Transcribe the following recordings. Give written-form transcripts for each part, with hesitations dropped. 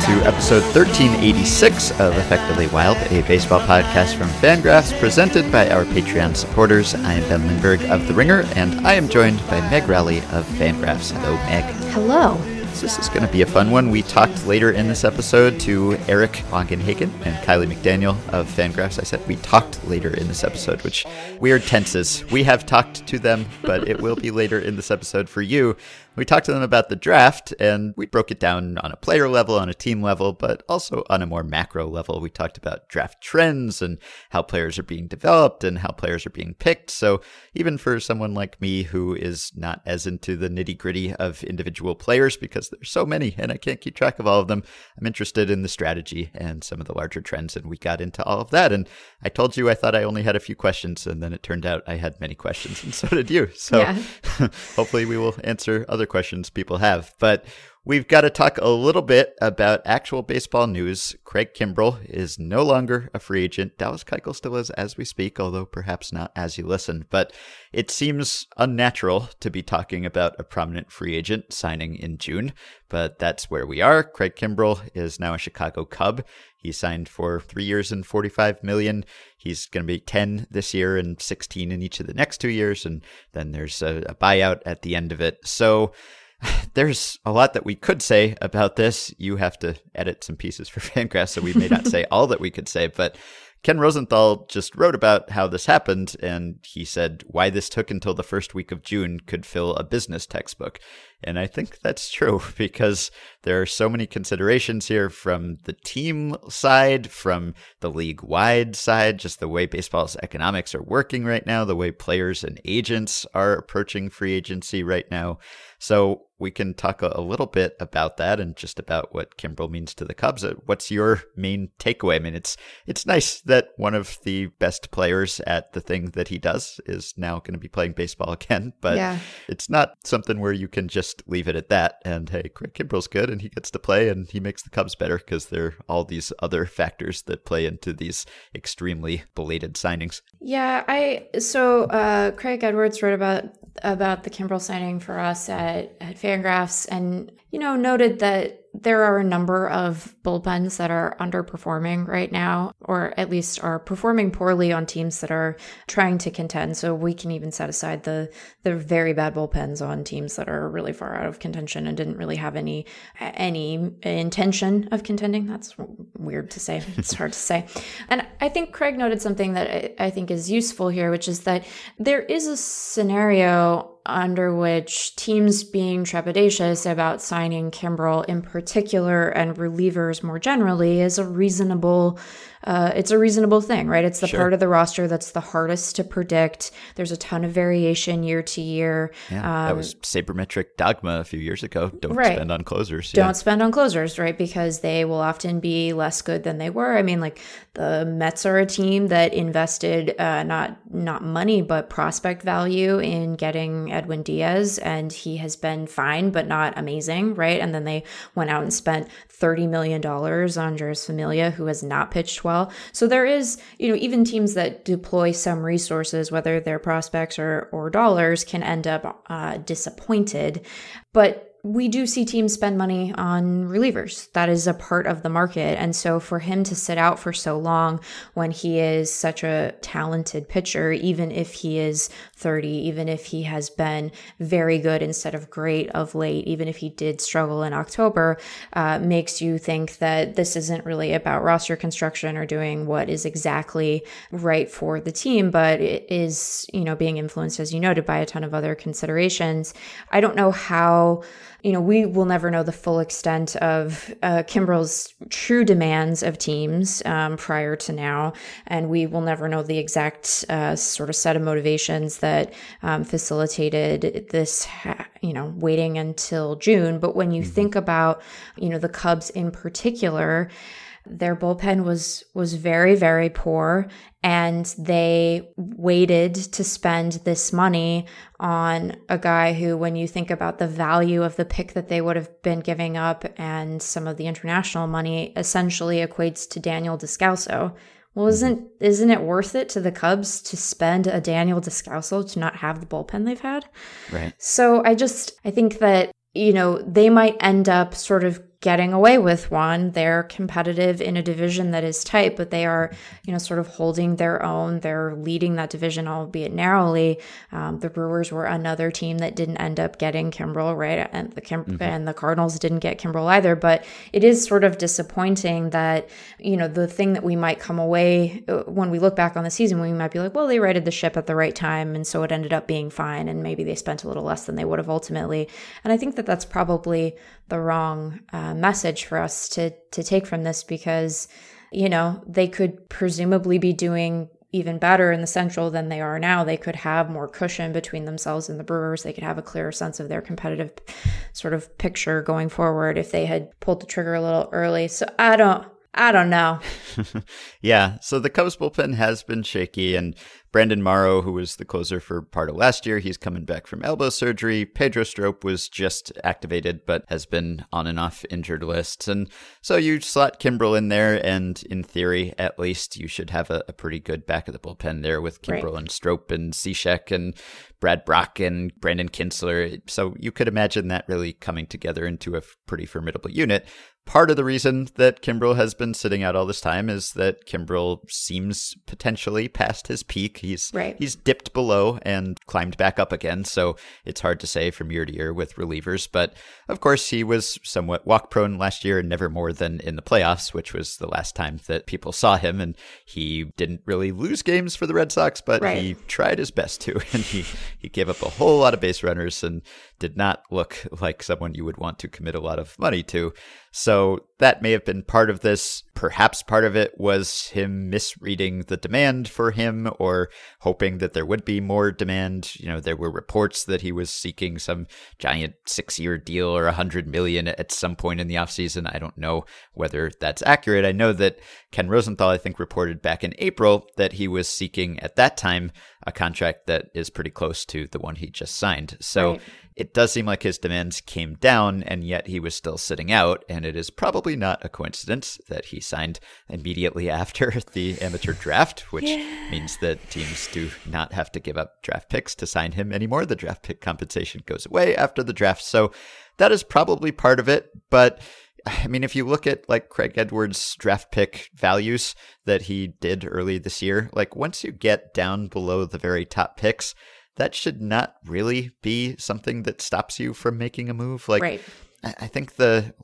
to episode 1386 of Effectively Wild, a baseball podcast from FanGraphs presented by our Patreon supporters. I am Ben Lindbergh of The Ringer, and I am joined by Meg Rowley of FanGraphs. Hello, Meg. Hello. So this is going to be a fun one. We talked later in this episode to Eric Longenhagen and Kylie McDaniel of FanGraphs. I said we talked later in this episode, which weird tenses. We have talked to them, but it will be later in this episode for you. We talked to them about the draft, and we broke it down on a player level, on a team level, but also on a more macro level. We talked about draft trends and how players are being developed and how players are being picked. So even for someone like me who is not as into the nitty-gritty of individual players, because there's so many and I can't keep track of all of them, I'm interested in the strategy and some of the larger trends, and we got into all of that. And I told you I thought I only had a few questions, and then it turned out I had many questions, and so did you. So yeah. Hopefully we will answer other questions people have. But we've got to talk a little bit about actual baseball news. Craig Kimbrel is no longer a free agent. Dallas Keuchel still is as we speak, although perhaps not as you listen. But it seems unnatural to be talking about a prominent free agent signing in June, but that's where we are. Craig Kimbrel is now a Chicago Cub. He signed for 3 years and $45 million. He's going to be 10 this year and 16 in each of the next 2 years. And then there's a buyout at the end of it. So there's a lot that we could say about this. You have to edit some pieces for FanGraphs, so we may not say all that we could say, but Ken Rosenthal just wrote about how this happened, and he said why this took until the first week of June could fill a business textbook. And I think that's true, because there are so many considerations here from the team side, from the league-wide side, just the way baseball's economics are working right now, the way players and agents are approaching free agency right now. So we can talk a little bit about that and just about what Kimbrel means to the Cubs. What's your main takeaway? I mean, it's nice that one of the best players at the thing that he does is now going to be playing baseball again, but It's not something where you can just leave it at that. And hey, Craig Kimbrel's good and he gets to play and he makes the Cubs better, because there are all these other factors that play into these extremely belated signings. Yeah, So Craig Edwards wrote about the Kimbrel signing for us at FanGraphs, and noted that there are a number of bullpens that are underperforming right now, or at least are performing poorly on teams that are trying to contend. So we can even set aside the very bad bullpens on teams that are really far out of contention and didn't really have any intention of contending. That's weird to say. It's hard to say. And I think Craig noted something that I think is useful here, which is that there is a scenario under which teams being trepidatious about signing Kimbrel in particular and relievers more generally is a reasonable thing, right? It's the part of the roster that's the hardest to predict. There's a ton of variation year to year. Yeah, that was sabermetric dogma a few years ago. Don't spend on closers. Don't spend on closers, right? Because they will often be less good than they were. I mean, like the Mets are a team that invested not money but prospect value in getting Edwin Diaz, and he has been fine but not amazing, right? And then they went out and spent $30 million on Jeurys Familia, who has not pitched well. So there is, even teams that deploy some resources, whether they're prospects or dollars, can end up disappointed. But we do see teams spend money on relievers. That is a part of the market. And so for him to sit out for so long when he is such a talented pitcher, even if he is 30, even if he has been very good instead of great of late, even if he did struggle in October, makes you think that this isn't really about roster construction or doing what is exactly right for the team, but it is, being influenced, as you noted, by a ton of other considerations. I don't know how... we will never know the full extent of Kimbrel's true demands of teams prior to now, and we will never know the exact sort of set of motivations that facilitated this, waiting until June. But when you think about, the Cubs in particular, their bullpen was very, very poor, and they waited to spend this money on a guy who, when you think about the value of the pick that they would have been giving up and some of the international money, essentially equates to Daniel Descalso. Well, isn't it worth it to the Cubs to spend a Daniel Descalso to not have the bullpen they've had? Right. So I think that, they might end up sort of getting away with one. They're competitive in a division that is tight, but they are, you know, sort of holding their own. They're leading that division, albeit narrowly. The Brewers were another team that didn't end up getting Kimbrel, right? And the and the Cardinals didn't get Kimbrel either. But it is sort of disappointing that, you know, the thing that we might come away when we look back on the season, we might be like, well, they righted the ship at the right time, and so it ended up being fine, and maybe they spent a little less than they would have ultimately. And I think that that's probably the wrong message for us to take from this, because, you know, they could presumably be doing even better in the Central than they are now. They could have more cushion between themselves and the Brewers. They could have a clearer sense of their competitive sort of picture going forward if they had pulled the trigger a little early. So I don't know. Yeah. So the Cubs bullpen has been shaky, and Brandon Morrow, who was the closer for part of last year, he's coming back from elbow surgery. Pedro Strop was just activated, but has been on and off injured lists. And so you slot Kimbrel in there, and in theory, at least, you should have a pretty good back of the bullpen there with Kimbrel and Strop and Cishek and Brad Brock and Brandon Kintzler. So you could imagine that really coming together into a pretty formidable unit. Part of the reason that Kimbrel has been sitting out all this time is that Kimbrel seems potentially past his peak. He's dipped below and climbed back up again, so it's hard to say from year to year with relievers. But of course, he was somewhat walk-prone last year, and never more than in the playoffs, which was the last time that people saw him. And he didn't really lose games for the Red Sox, but he tried his best to. And he gave up a whole lot of base runners and did not look like someone you would want to commit a lot of money to. So that may have been part of this. Perhaps part of it was him misreading the demand for him, or hoping that there would be more demand. You know, there were reports that he was seeking some giant 6-year deal or $100 million at some point in the offseason. I don't know whether that's accurate. I know that Ken Rosenthal, I think, reported back in April that he was seeking at that time a contract that is pretty close to the one he just signed. So it does seem like his demands came down, and yet he was still sitting out. And it is probably not a coincidence that he signed immediately after the amateur draft, which means that teams do not have to give up draft picks to sign him anymore. The draft pick compensation goes away after the draft. So that is probably part of it. But I mean, if you look at like Craig Edwards' draft pick values that he did early this year, like once you get down below the very top picks, that should not really be something that stops you from making a move. Like, I think the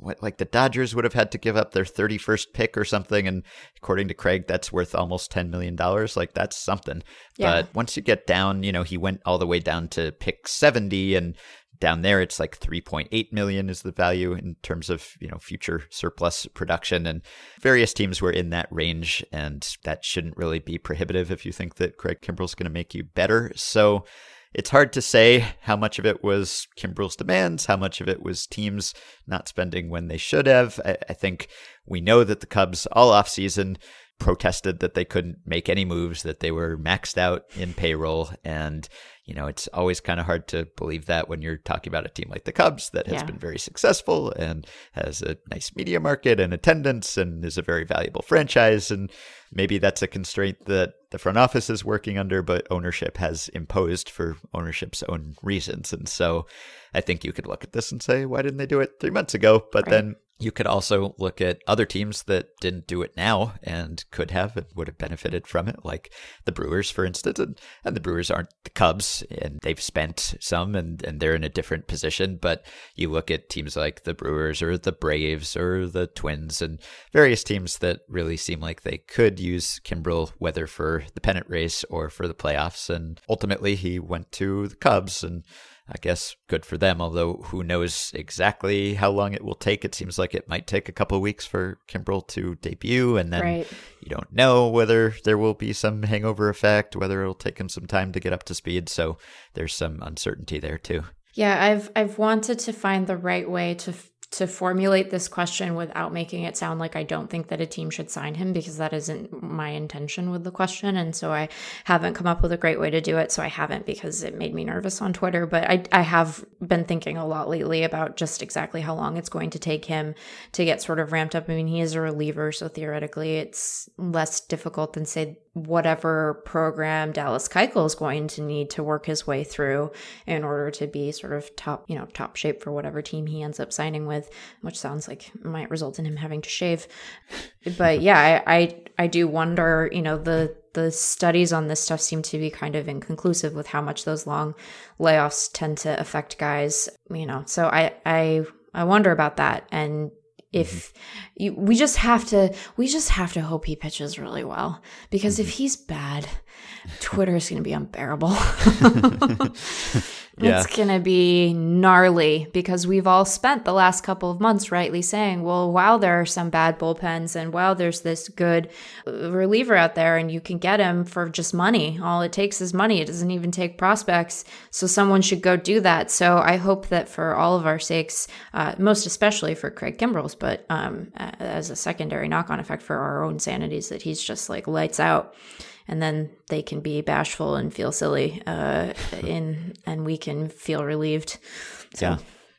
Dodgers would have had to give up their 31st pick or something, and according to Craig, that's worth almost $10 million. Like, that's something. Yeah. But once you get down, you know, he went all the way down to pick 70, and down there, it's like 3.8 million is the value in terms of, you know, future surplus production, and various teams were in that range, and that shouldn't really be prohibitive if you think that Craig Kimbrel's going to make you better. So it's hard to say how much of it was Kimbrel's demands, how much of it was teams not spending when they should have. I think we know that the Cubs all offseason protested that they couldn't make any moves, that they were maxed out in payroll. And, you know, it's always kind of hard to believe that when you're talking about a team like the Cubs that has been very successful and has a nice media market and attendance and is a very valuable franchise. And maybe that's a constraint that the front office is working under, but ownership has imposed for ownership's own reasons. And so I think you could look at this and say, why didn't they do it 3 months ago? But then you could also look at other teams that didn't do it now and could have and would have benefited from it, like the Brewers, for instance. And the Brewers aren't the Cubs, and they've spent some, and they're in a different position. But you look at teams like the Brewers or the Braves or the Twins and various teams that really seem like they could use Kimbrel, whether for the pennant race or for the playoffs. And ultimately, he went to the Cubs, and I guess good for them, although who knows exactly how long it will take. It seems like it might take a couple of weeks for Kimbrel to debut, and then you don't know whether there will be some hangover effect, whether it'll take him some time to get up to speed. So there's some uncertainty there too. Yeah, I've wanted to find the right way to formulate this question without making it sound like I don't think that a team should sign him, because that isn't my intention with the question. And so I haven't come up with a great way to do it. So I haven't, because it made me nervous on Twitter. But I have been thinking a lot lately about just exactly how long it's going to take him to get sort of ramped up. I mean, he is a reliever, so theoretically it's less difficult than, say, whatever program Dallas Keuchel is going to need to work his way through in order to be sort of top shape for whatever team he ends up signing with, which sounds like might result in him having to shave. But yeah, I do wonder, the studies on this stuff seem to be kind of inconclusive with how much those long layoffs tend to affect guys, so I wonder about that. And if we just have to hope he pitches really well, because if he's bad, Twitter is going to be unbearable. Yeah. It's going to be gnarly, because we've all spent the last couple of months rightly saying, well, wow, there are some bad bullpens, and wow, there's this good reliever out there, and you can get him for just money. All it takes is money. It doesn't even take prospects. So someone should go do that. So I hope that for all of our sakes, most especially for Craig Kimbrel's, but as a secondary knock-on effect for our own sanities, that he's just like lights out. And then they can be bashful and feel silly, and we can feel relieved. So.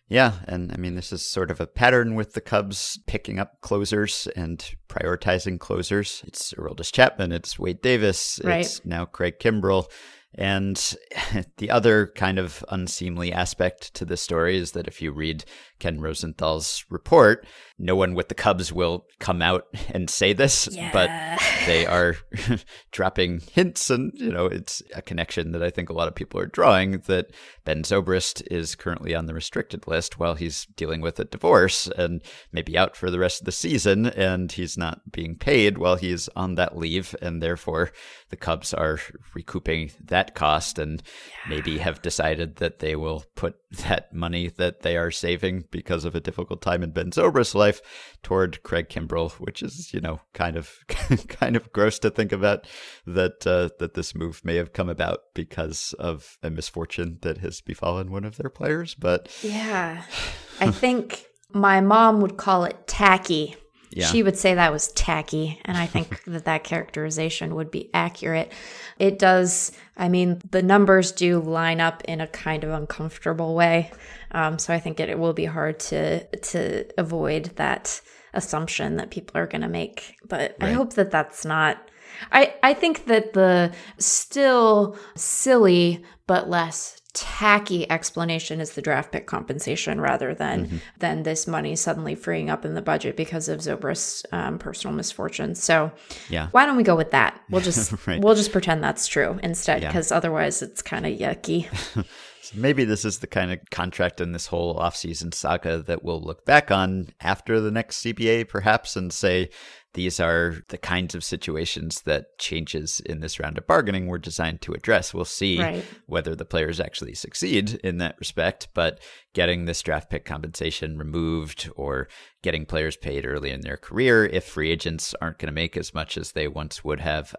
Yeah. And I mean, this is sort of a pattern with the Cubs picking up closers and prioritizing closers. It's Aroldis Chapman, it's Wade Davis, right. It's now Craig Kimbrel. And the other kind of unseemly aspect to this story is that if you read Ken Rosenthal's report, no one with the Cubs will come out and say this, but they are dropping hints. And, it's a connection that I think a lot of people are drawing, that Ben Zobrist is currently on the restricted list while he's dealing with a divorce and maybe out for the rest of the season. And he's not being paid while he's on that leave. And therefore, the Cubs are recouping that cost, and maybe have decided that they will put that money that they are saving because of a difficult time in Ben Zobrist's life toward Craig Kimbrel, which is, kind of gross to think about, that this move may have come about because of a misfortune that has befallen one of their players. But yeah, I think my mom would call it tacky. Yeah. She would say that was tacky, and I think that characterization would be accurate. It does, the numbers do line up in a kind of uncomfortable way, so I think it will be hard to avoid that assumption that people are going to make, but right. I hope that that's not... I think that the still silly but less tacky explanation is the draft pick compensation rather than this money suddenly freeing up in the budget because of Zobrist's personal misfortune. So why don't we go with that? We'll just right. we'll just pretend that's true instead, because otherwise it's kind of yucky. Maybe this is the kind of contract in this whole offseason saga that we'll look back on after the next CBA, perhaps, and say, these are the kinds of situations that changes in this round of bargaining were designed to address. We'll see right. whether the players actually succeed in that respect, but getting this draft pick compensation removed, or getting players paid early in their career if free agents aren't going to make as much as they once would have.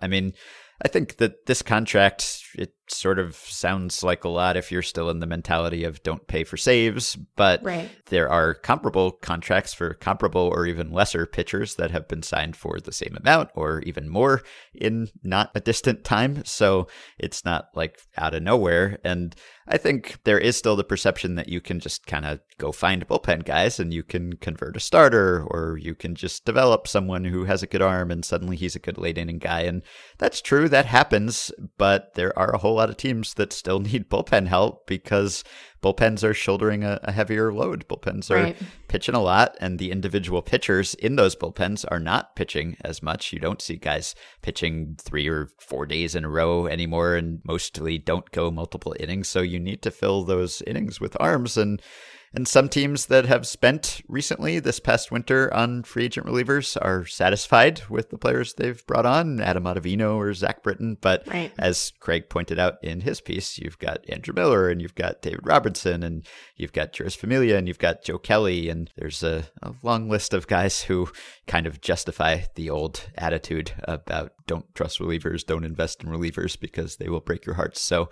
I think that this contract, it sort of sounds like a lot if you're still in the mentality of don't pay for saves, but right. there are comparable contracts for comparable or even lesser pitchers that have been signed for the same amount or even more in not a distant time. So it's not like out of nowhere. And I think there is still the perception that you can just kind of go find bullpen guys and you can convert a starter, or you can just develop someone who has a good arm and suddenly he's a good late inning guy. And that's true. That happens, but there are a whole lot of teams that still need bullpen help because bullpens are shouldering a heavier load. Bullpens are pitching a lot, and the individual pitchers in those bullpens are not pitching as much. You don't see guys pitching 3 or 4 days in a row anymore, and mostly don't go multiple innings. So you need to fill those innings with arms. And some teams that have spent recently this past winter on free agent relievers are satisfied with the players they've brought on, Adam Ottavino or Zach Britton. But right. as Craig pointed out in his piece, you've got Andrew Miller, and you've got David Robertson, and you've got Jeurys Familia, and you've got Joe Kelly. And there's a long list of guys who kind of justify the old attitude about don't trust relievers, don't invest in relievers because they will break your hearts. So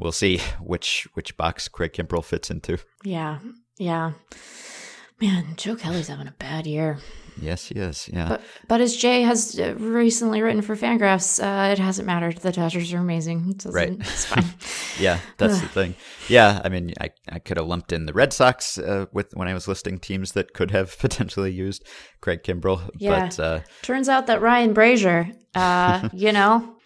we'll see which box Craig Kimbrel fits into. Yeah. Man, Joe Kelly's having a bad year. Yes, he is, yeah. But as Jay has recently written for FanGraphs, it hasn't mattered. The Dodgers are amazing. It's fine. Yeah, that's the thing. Yeah, I could have lumped in the Red Sox when I was listing teams that could have potentially used Craig Kimbrel. Yeah, but, turns out that Ryan Brazier,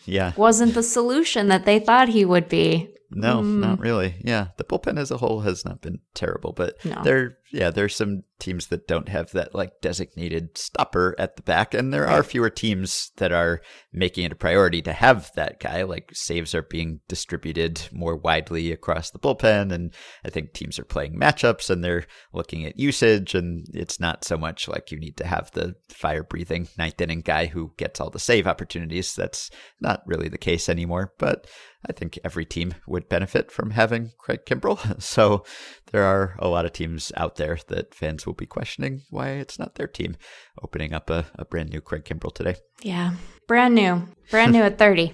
Yeah. Wasn't the solution that they thought he would be. No, not really. Yeah. The bullpen as a whole has not been terrible, but there's some teams that don't have that like designated stopper at the back. And there are fewer teams that are making it a priority to have that guy. Like saves are being distributed more widely across the bullpen. And I think teams are playing matchups and they're looking at usage. And it's not so much like you need to have the fire breathing ninth inning guy who gets all the save opportunities. That's not really the case anymore. But I think every team would benefit from having Craig Kimbrel. So there are a lot of teams out there that fans will be questioning why it's not their team opening up a brand new Craig Kimbrel today. Yeah. Brand new at 30.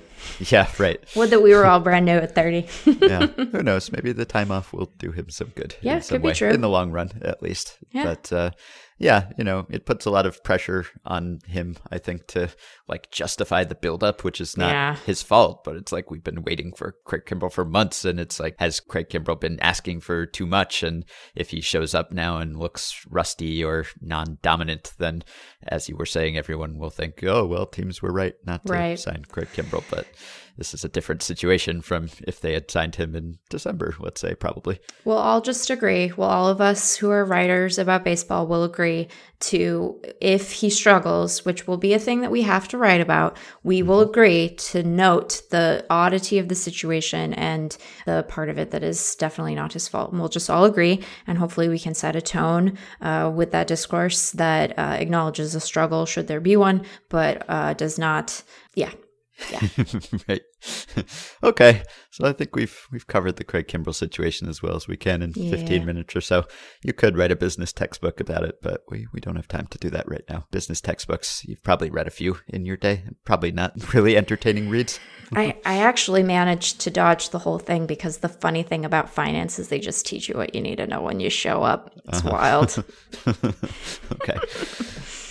Yeah, right. Would that we were all brand new at 30. Yeah. Who knows? Maybe the time off will do him some good. Yeah, in some could way, be true. In the long run, at least. Yeah. But yeah, you know, it puts a lot of pressure on him, I think, to like justify the buildup, which is not his fault. But it's like we've been waiting for Craig Kimbrel for months, and it's like, has Craig Kimbrel been asking for too much? And if he shows up now and looks rusty or non-dominant, then as you were saying, everyone will think, oh, well, teams were right not to sign Craig Kimbrel. But this is a different situation from if they had signed him in December, let's say, probably. We'll all just agree. Well, all of us who are writers about baseball will agree to, if he struggles, which will be a thing that we have to write about, we will agree to note the oddity of the situation and the part of it that is definitely not his fault. And we'll just all agree, and hopefully we can set a tone with that discourse that acknowledges a struggle, should there be one, but does not, yeah. Right. Okay. So I think we've covered the Craig Kimbrel situation as well as we can in 15 minutes or so. You could write a business textbook about it, but we don't have time to do that right now. Business textbooks, you've probably read a few in your day. Probably not really entertaining reads. I actually managed to dodge the whole thing because the funny thing about finance is they just teach you what you need to know when you show up. It's wild. Okay.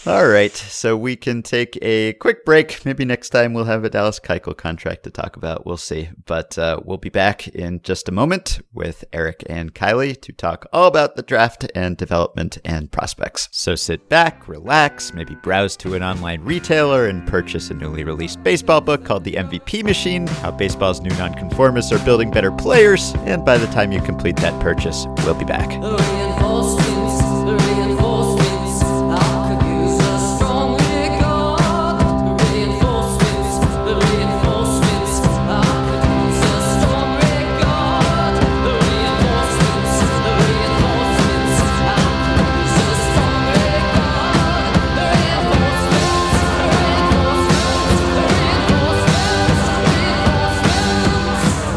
All right, so we can take a quick break. Maybe next time we'll have a Dallas Keuchel contract to talk about. We'll see. But we'll be back in just a moment with Eric and Kylie to talk all about the draft and development and prospects. So sit back, relax, maybe browse to an online retailer and purchase a newly released baseball book called The MVP Machine, How Baseball's New Nonconformists Are Building Better Players. And by the time you complete that purchase, we'll be back.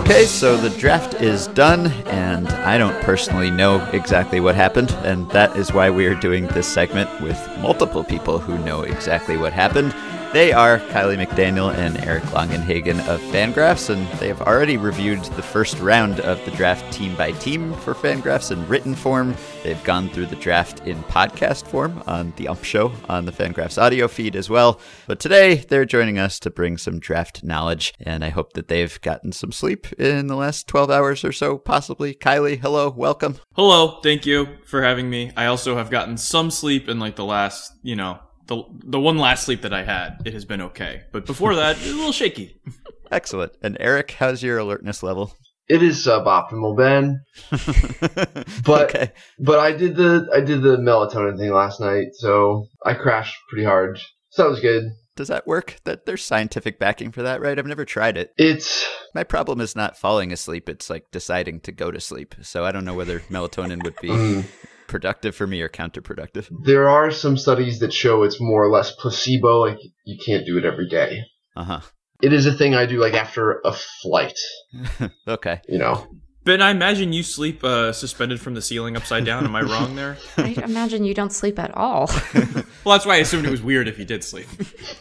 Okay, so the draft is done, and I don't personally know exactly what happened, and that is why we are doing this segment with multiple people who know exactly what happened. They are Kylie McDaniel and Eric Longenhagen of FanGraphs, and they have already reviewed the first round of the draft team by team for FanGraphs in written form. They've gone through the draft in podcast form on The Ump Show on the FanGraphs audio feed as well. But today, they're joining us to bring some draft knowledge, and I hope that they've gotten some sleep in the last 12 hours or so, possibly. Kylie, hello, welcome. Hello, thank you for having me. I also have gotten some sleep in like the last, The one last sleep that I had, it has been okay. But before that, it was a little shaky. Excellent. And Eric, how's your alertness level? It is suboptimal, Ben. But I did the melatonin thing last night, so I crashed pretty hard. So that was good. Does that work? That there's scientific backing for that, right? I've never tried it. It's my problem is not falling asleep. It's like deciding to go to sleep. So I don't know whether melatonin would be productive for me or counterproductive. There are some studies that show it's more or less placebo, like you can't do it every day. It is a thing I do like after a flight. Okay. Ben, I imagine you sleep suspended from the ceiling upside down. Am I wrong there? I imagine you don't sleep at all. Well, that's why I assumed it was weird if you did sleep.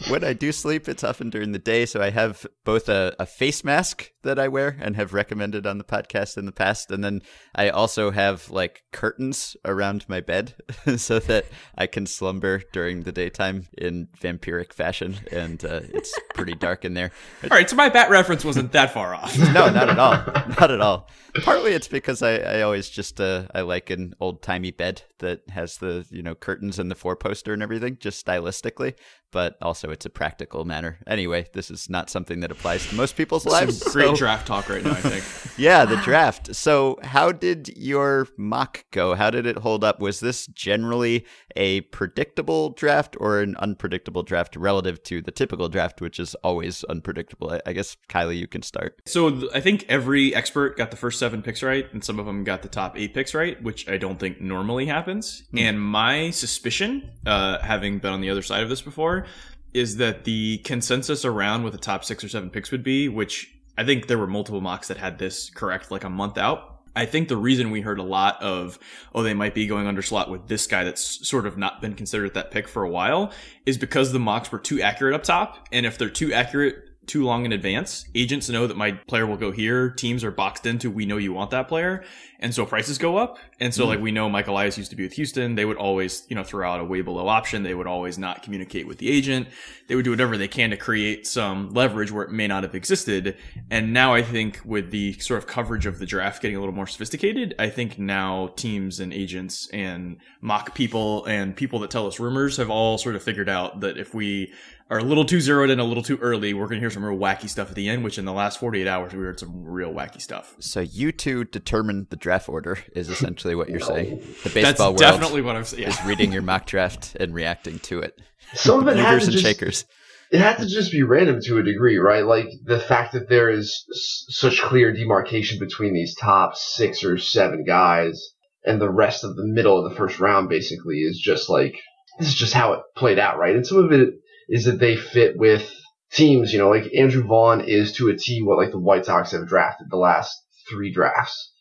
When I do sleep, it's often during the day. So I have both a face mask that I wear and have recommended on the podcast in the past. And then I also have like curtains around my bed so that I can slumber during the daytime in vampiric fashion. And it's pretty dark in there. All right. So my bat reference wasn't that far off. No, not at all. Not at all. Partly it's because I always just, I like an old timey bed that has the, you know, curtains and the four poster and everything just stylistically, but also it's a practical matter. Anyway, this is not something that applies to most people's lives. Great draft talk right now, I think. Yeah, the draft. So how did your mock go? How did it hold up? Was this generally a predictable draft or an unpredictable draft relative to the typical draft, which is always unpredictable? I guess, Kylie, you can start. So I think every expert got the first 7 picks right, and some of them got the top 8 picks right, which I don't think normally happens. Mm-hmm. And my suspicion, having been on the other side of this before, is that the consensus around what the top 6 or 7 picks would be, which I think there were multiple mocks that had this correct like a month out. I think the reason we heard a lot of, oh, they might be going under slot with this guy that's sort of not been considered at that pick for a while is because the mocks were too accurate up top. And if they're too accurate too long in advance, agents know that my player will go here. Teams are boxed into, we know you want that player. And so prices go up. And so like we know Mike Elias used to be with Houston. They would always, you know, throw out a way below option. They would always not communicate with the agent. They would do whatever they can to create some leverage where it may not have existed. And now I think with the sort of coverage of the draft getting a little more sophisticated, I think now teams and agents and mock people and people that tell us rumors have all sort of figured out that if we are a little too zeroed in a little too early, we're going to hear some real wacky stuff at the end, which in the last 48 hours, we heard some real wacky stuff. So you two determined the draft order is essentially what you're saying. The baseball That's world definitely what I'm saying. Yeah. Is reading your mock draft and reacting to it. Some of it had to shakers. It had to just be random to a degree, right? Like the fact that there is such clear demarcation between these top 6 or 7 guys and the rest of the middle of the first round basically is just like, this is just how it played out, right? And some of it is that they fit with teams, you know, like Andrew Vaughn is to a T what like the White Sox have drafted the last 3 drafts.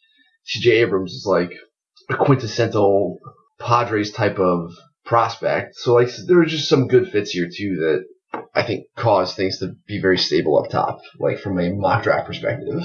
CJ Abrams is like a quintessential Padres type of prospect. So like there are just some good fits here too that I think cause things to be very stable up top, like from a mock draft perspective.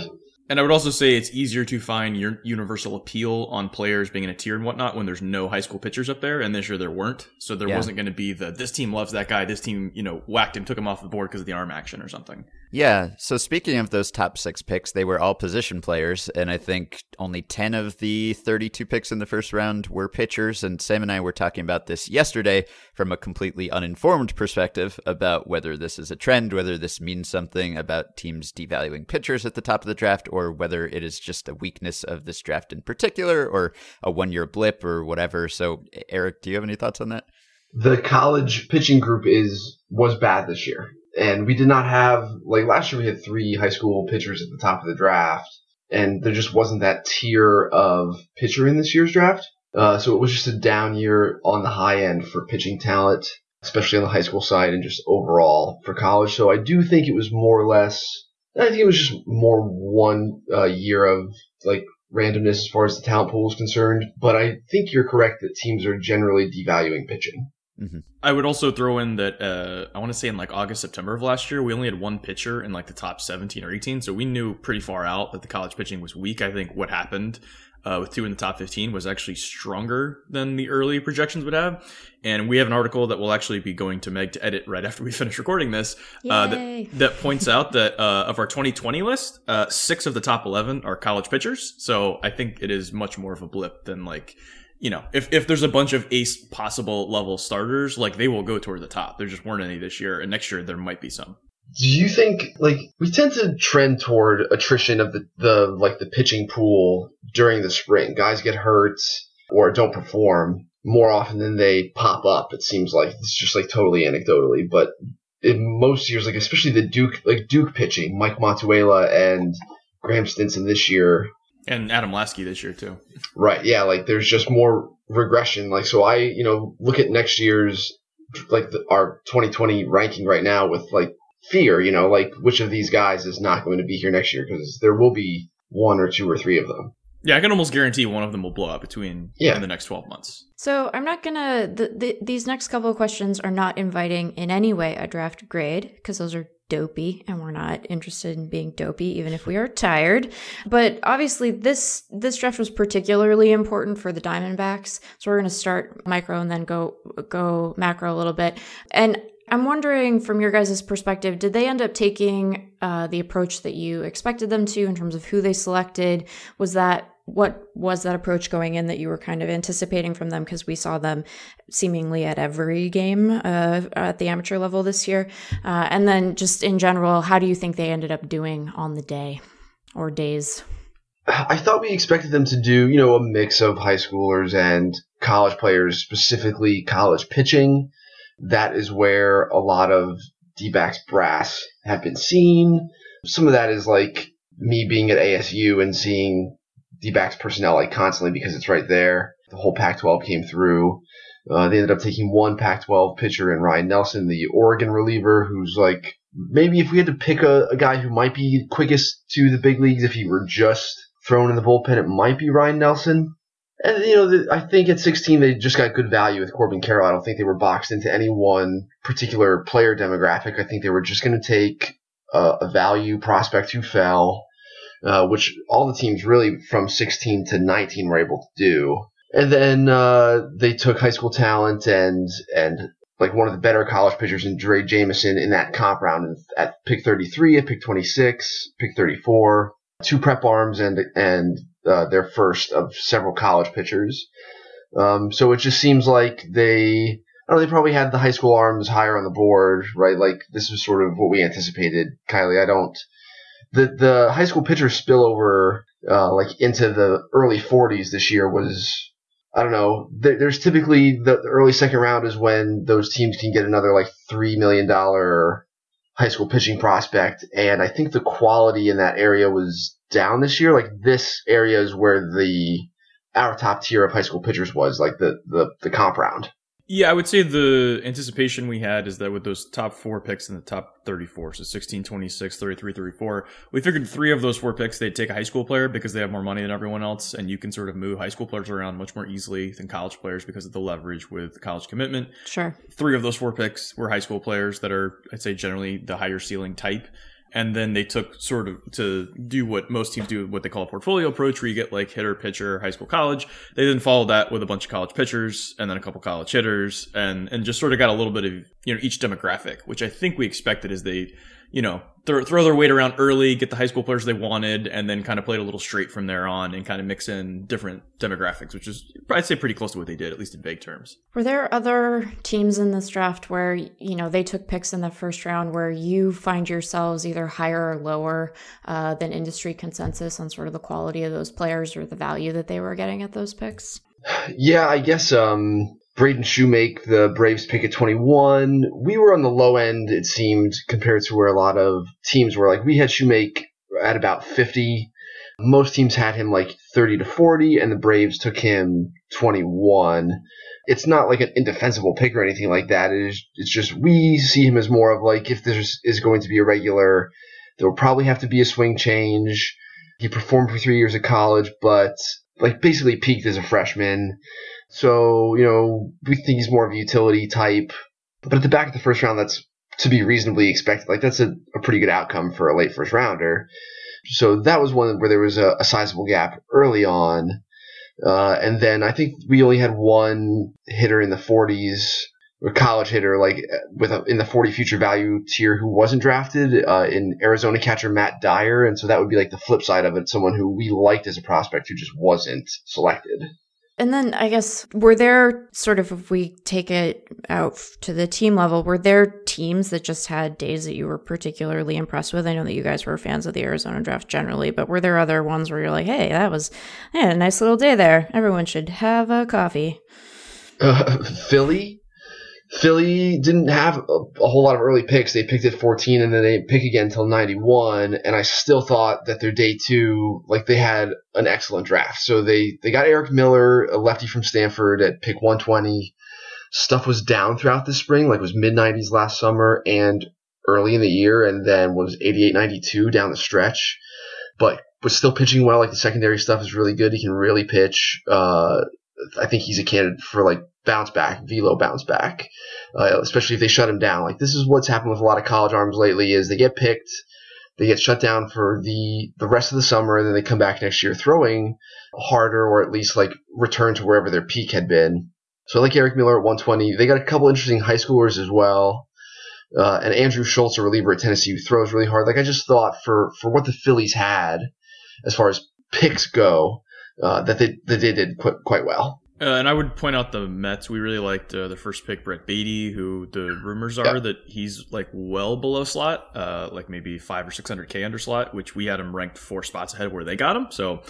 And I would also say it's easier to find your universal appeal on players being in a tier and whatnot when there's no high school pitchers up there, and this year there weren't. So there wasn't going to be the, this team loves that guy, this team, you know, whacked him, took him off the board because of the arm action or something. Yeah. So speaking of those top 6 picks, they were all position players, and I think only 10 of the 32 picks in the first round were pitchers, and Sam and I were talking about this yesterday from a completely uninformed perspective about whether this is a trend, whether this means something about teams devaluing pitchers at the top of the draft, or whether it is just a weakness of this draft in particular or a one-year blip or whatever. So, Eric, do you have any thoughts on that? The college pitching group was bad this year. And we did not have, like last year we had 3 high school pitchers at the top of the draft. And there just wasn't that tier of pitcher in this year's draft. So it was just a down year on the high end for pitching talent, especially on the high school side and just overall for college. So I do think it was more or less... I think it was just more one year of like randomness as far as the talent pool is concerned. But I think you're correct that teams are generally devaluing pitching. Mm-hmm. I would also throw in that I want to say in like August, September of last year, we only had 1 pitcher in like the top 17 or 18. So we knew pretty far out that the college pitching was weak. I think what happened with 2 in the top 15 was actually stronger than the early projections would have. And we have an article that we'll actually be going to Meg to edit right after we finish recording this that points out that of our 2020 list, 6 of the top 11 are college pitchers. So I think it is much more of a blip than like, you know, if there's a bunch of ace possible level starters, like they will go toward the top. There just weren't any this year. And next year there might be some. Do you think, like, we tend to trend toward attrition of the pitching pool during the spring? Guys get hurt or don't perform more often than they pop up, it seems like. It's just, like, totally anecdotally. But in most years, like, especially the Duke pitching, Mike Matuala and Graham Stinson this year. And Adam Lasky this year, too. Right, yeah, like, there's just more regression. Like, so I, you know, look at next year's, like, our 2020 ranking right now with, like, fear, you know, like which of these guys is not going to be here next year because there will be 1 or 2 or 3 of them. Yeah, I can almost guarantee one of them will blow up in the next 12 months. So I'm not going to, these next couple of questions are not inviting in any way a draft grade because those are dopey, and we're not interested in being dopey, even if we are tired. But obviously, this draft was particularly important for the Diamondbacks. So we're going to start micro and then go macro a little bit. And I'm wondering, from your guys' perspective, did they end up taking the approach that you expected them to in terms of who they selected? What was that approach going in that you were kind of anticipating from them? Because we saw them seemingly at every game at the amateur level this year. And then just in general, how do you think they ended up doing on the day or days? I thought we expected them to do, a mix of high schoolers and college players, specifically college pitching. That is where a lot of D-backs brass have been seen. Some of that is like me being at ASU and seeing D-backs personnel like constantly because it's right there. The whole Pac-12 came through. They ended up taking one Pac-12 pitcher in Ryne Nelson, the Oregon reliever, who's like, maybe if we had to pick a guy who might be quickest to the big leagues if he were just thrown in the bullpen, it might be Ryne Nelson. And, I think at 16 they just got good value with Corbin Carroll. I don't think they were boxed into any one particular player demographic. I think they were just going to take a value prospect who fell, which all the teams really from 16 to 19 were able to do. And then they took high school talent and like one of the better college pitchers in Dre Jameson in that comp round at pick 33, at pick 26, pick 34, two prep arms and their first of several college pitchers. So it just seems like they probably had the high school arms higher on the board, right? Like this was sort of what we anticipated. Kylie, the high school pitcher spillover like into the early 40s this year was, I don't know. There's typically the early second round is when those teams can get another like $3 million high school pitching prospect. And I think the quality in that area was down this year. Like this area is where our top tier of high school pitchers was, like the comp round. Yeah, I would say the anticipation we had is that with those top four picks in the top 34, so 16, 26, 33, 34, we figured three of those four picks, they'd take a high school player because they have more money than everyone else, and you can sort of move high school players around much more easily than college players because of the leverage with college commitment. Sure. Three of those four picks were high school players that are, I'd say, generally the higher ceiling type. And then they took sort of to do what most teams do, what they call a portfolio approach, where you get like hitter, pitcher, high school, college. They then followed that with a bunch of college pitchers and then a couple college hitters and just sort of got a little bit of, each demographic, which I think we expected as they, throw their weight around early, get the high school players they wanted, and then kind of played a little straight from there on and kind of mix in different demographics, which is, I'd say, pretty close to what they did, at least in vague terms. Were there other teams in this draft where, they took picks in the first round where you find yourselves either higher or lower than industry consensus on sort of the quality of those players or the value that they were getting at those picks? Yeah, I guess Braden Shewmake, the Braves pick at 21. We were on the low end, it seemed, compared to where a lot of teams were. Like, we had Shewmake at about 50. Most teams had him like 30 to 40, and the Braves took him 21. It's not like an indefensible pick or anything like that. It's just we see him as more of like, if there is going to be a regular, there will probably have to be a swing change. He performed for 3 years at college, but like basically peaked as a freshman. So, we think he's more of a utility type. But at the back of the first round, that's to be reasonably expected. Like, that's a pretty good outcome for a late first rounder. So that was one where there was a sizable gap early on. And then I think we only had one hitter in the 40s, or college hitter, like in the 40 future value tier who wasn't drafted in Arizona catcher Matt Dyer. And so that would be like the flip side of it, someone who we liked as a prospect who just wasn't selected. And then I guess, were there sort of, if we take it out to the team level, were there teams that just had days that you were particularly impressed with? I know that you guys were fans of the Arizona draft generally, but were there other ones where you're like, hey, that was a nice little day there. Everyone should have a coffee. Philly? Philly didn't have a whole lot of early picks. They picked at 14 and then they didn't pick again until 91. And I still thought that their day two, like they had an excellent draft. So they got Erik Miller, a lefty from Stanford, at pick 120. Stuff was down throughout the spring, like it was mid-90s last summer and early in the year, and then was 88, 92 down the stretch. But was still pitching well. Like the secondary stuff is really good. He can really pitch. I think he's a candidate for like bounce back, velo bounce back. especially if they shut him down. Like, this is what's happened with a lot of college arms lately is they get picked, they get shut down for the rest of the summer, and then they come back next year throwing harder or at least, like, return to wherever their peak had been. So I like Erik Miller at 120. They got a couple interesting high schoolers as well. And Andrew Schultz, a reliever at Tennessee, who throws really hard. Like, I just thought for what the Phillies had as far as picks go, that they did quite well. And I would point out the Mets. We really liked the first pick, Brett Baty, who the rumors are that he's like well below slot, like maybe 500 or 600K under slot, which we had him ranked 4 spots ahead of where they got him. So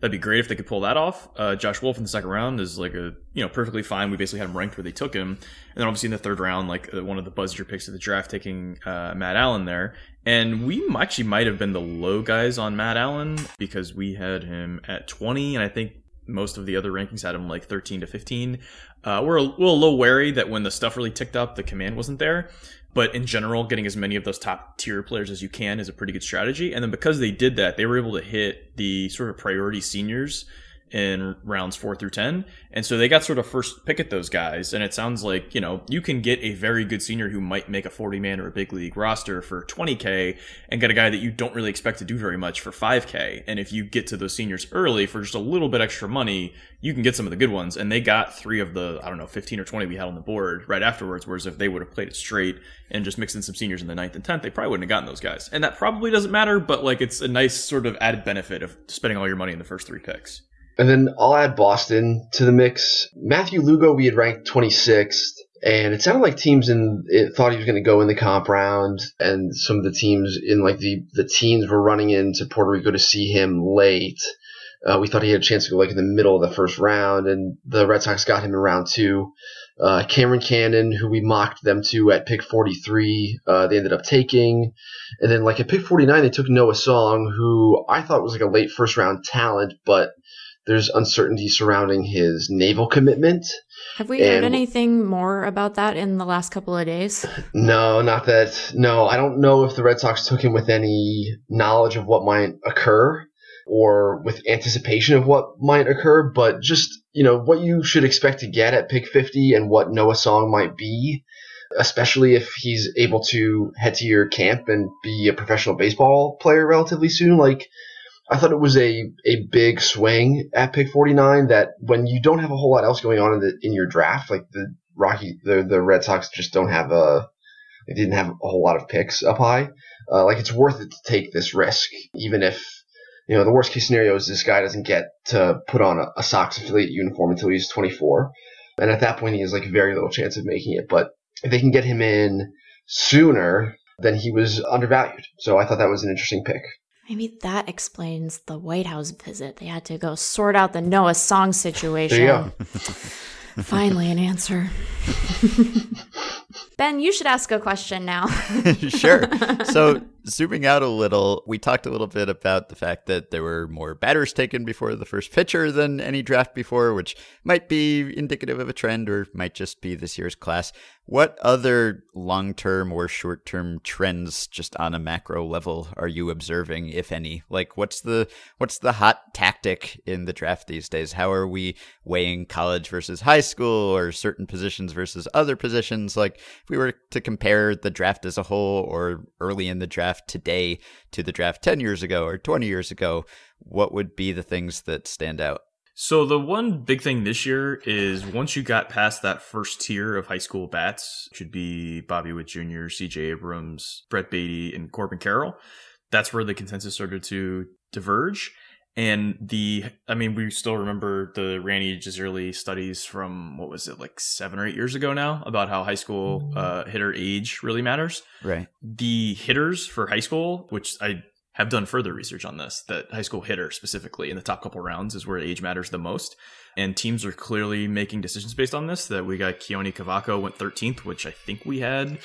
that'd be great if they could pull that off. Josh Wolf in the second round is like a, you know, perfectly fine. We basically had him ranked where they took him. And then obviously in the third round, like one of the buzzer picks of the draft, taking Matt Allan there. And we actually might have been the low guys on Matt Allan because we had him at 20, and I think most of the other rankings had him like 13 to 15. We're a little wary that when the stuff really ticked up, the command wasn't there. But in general, getting as many of those top tier players as you can is a pretty good strategy. And then because they did that, they were able to hit the sort of priority seniors in rounds 4 through 10. And so they got sort of first pick at those guys. And it sounds like, you know, you can get a very good senior who might make a 40-man or a big league roster for 20K and get a guy that you don't really expect to do very much for 5K. And if you get to those seniors early for just a little bit extra money, you can get some of the good ones. And they got 3 of the, I don't know, 15 or 20 we had on the board right afterwards, whereas if they would have played it straight and just mixed in some seniors in the 9th and 10th, they probably wouldn't have gotten those guys. And that probably doesn't matter, but like it's a nice sort of added benefit of spending all your money in the first 3 picks. And then I'll add Boston to the mix. Matthew Lugo, we had ranked 26th, and it sounded like teams thought he was going to go in the comp round, and some of the teams in like the teens were running into Puerto Rico to see him late. We thought he had a chance to go like in the middle of the first round, and the Red Sox got him in round 2. Cameron Cannon, who we mocked them to at pick 43, they ended up taking. And then like at pick 49, they took Noah Song, who I thought was like a late first round talent, but there's uncertainty surrounding his naval commitment. Have we heard anything more about that in the last couple of days? No, not that. No, I don't know if the Red Sox took him with any knowledge of what might occur or with anticipation of what might occur, but just, you know, what you should expect to get at pick 50 and what Noah Song might be, especially if he's able to head to your camp and be a professional baseball player relatively soon. Like, I thought it was a big swing at pick 49 that when you don't have a whole lot else going on in your draft, like the Red Sox just don't have they didn't have a whole lot of picks up high. Like it's worth it to take this risk, even if, you know, the worst case scenario is this guy doesn't get to put on a Sox affiliate uniform until he's 24. And at that point, he has like very little chance of making it. But if they can get him in sooner, then he was undervalued. So I thought that was an interesting pick. Maybe that explains the White House visit. They had to go sort out the Noah Song situation. There you go. Finally, an answer. Ben, you should ask a question now. Sure. So zooming out a little, we talked a little bit about the fact that there were more batters taken before the first pitcher than any draft before, which might be indicative of a trend or might just be this year's class. What other long-term or short-term trends just on a macro level are you observing, if any? Like what's the hot tactic in the draft these days? How are we weighing college versus high school or certain positions versus other positions? Like if we were to compare the draft as a whole or early in the draft today to the draft 10 years ago or 20 years ago, what would be the things that stand out? So the one big thing this year is once you got past that first tier of high school bats, which would be Bobby Witt Jr., CJ Abrams, Brett Baty, and Corbin Carroll, that's where the consensus started to diverge. And we still remember the Randy Giserli studies from, what was it, like 7 or 8 years ago now about how high school hitter age really matters. Right. The hitters for high school, which I have done further research on this, that high school hitter specifically in the top couple rounds is where age matters the most. And teams are clearly making decisions based on this, that we got Keoni Cavaco went 13th, which I think we had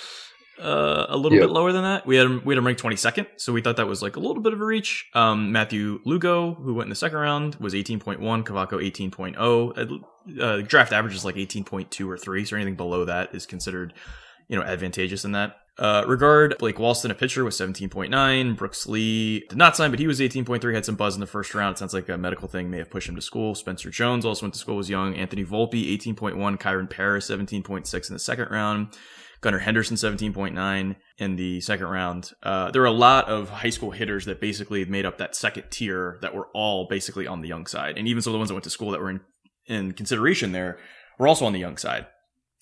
a little bit lower than that. We had him ranked 22nd. So we thought that was like a little bit of a reach. Matthew Lugo, who went in the second round, was 18.1, Cavaco 18.0. Draft average is like 18.2 or 3. So anything below that is considered, you know, advantageous in that. regard. Blake Walston, a pitcher, was 17.9. Brooks Lee did not sign, but he was 18.3. Had some buzz in the first round. It sounds like a medical thing may have pushed him to school. Spencer Jones also went to school, was young. Anthony Volpe, 18.1. Kyron Paris, 17.6 in the second round. Gunnar Henderson, 17.9 in the second round. There are a lot of high school hitters that basically made up that second tier that were all basically on the young side. And even some of the ones that went to school that were in consideration there were also on the young side.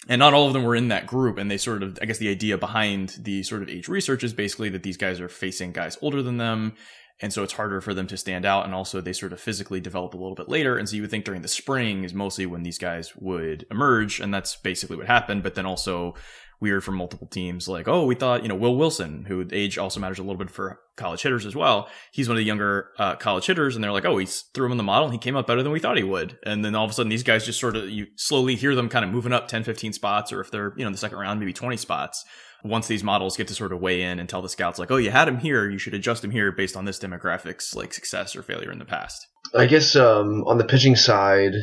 And not all of them were in that group. And they sort of, I guess the idea behind the sort of age research is basically that these guys are facing guys older than them. And so it's harder for them to stand out. And also they sort of physically develop a little bit later. And so you would think during the spring is mostly when these guys would emerge. And that's basically what happened. But then also we heard from multiple teams like, oh, we thought, Will Wilson, who age also matters a little bit for college hitters as well. He's one of the younger college hitters. And they're like, oh, he threw him in the model. And he came up better than we thought he would. And then all of a sudden these guys just sort of, you slowly hear them kind of moving up 10, 15 spots, or if they're, in the second round, maybe 20 spots. Once these models get to sort of weigh in and tell the scouts like, oh, you had him here, you should adjust him here based on this demographic's like success or failure in the past. I guess on the pitching side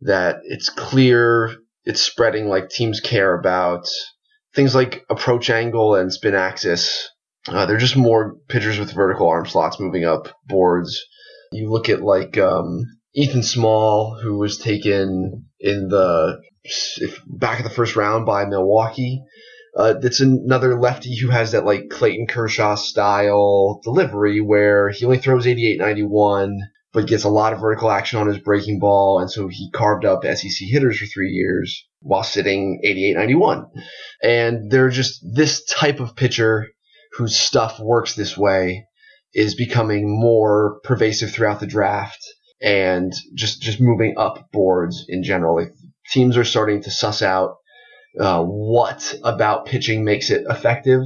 that it's clear it's spreading, like teams care about things like approach angle and spin axis. They're just more pitchers with vertical arm slots moving up boards. You look at like Ethan Small, who was taken in the back of the first round by Milwaukee. That's another lefty who has that like Clayton Kershaw style delivery where he only throws 88, 91, but gets a lot of vertical action on his breaking ball. And so he carved up SEC hitters for 3 years while sitting 88, 91. And they're just this type of pitcher whose stuff works this way is becoming more pervasive throughout the draft and just moving up boards in general. Like, teams are starting to suss out what about pitching makes it effective.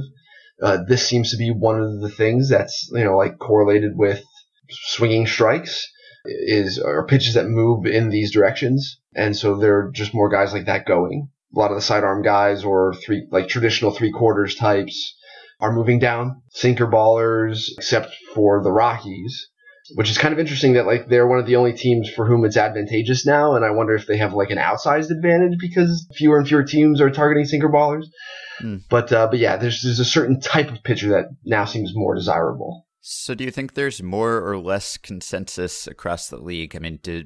This seems to be one of the things that's, like correlated with swinging strikes or pitches that move in these directions. And so there are just more guys like that going. A lot of the sidearm guys or traditional three quarters types are moving down, sinker ballers, except for the Rockies, which is kind of interesting that like they're one of the only teams for whom it's advantageous now, and I wonder if they have like an outsized advantage because fewer and fewer teams are targeting sinker ballers. But yeah, there's a certain type of pitcher that now seems more desirable. So do you think there's more or less consensus across the league? I mean, do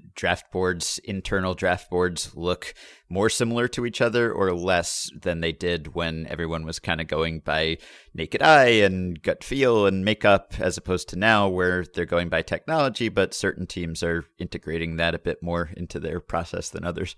internal draft boards look more similar to each other or less than they did when everyone was kind of going by naked eye and gut feel and makeup, as opposed to now where they're going by technology, but certain teams are integrating that a bit more into their process than others?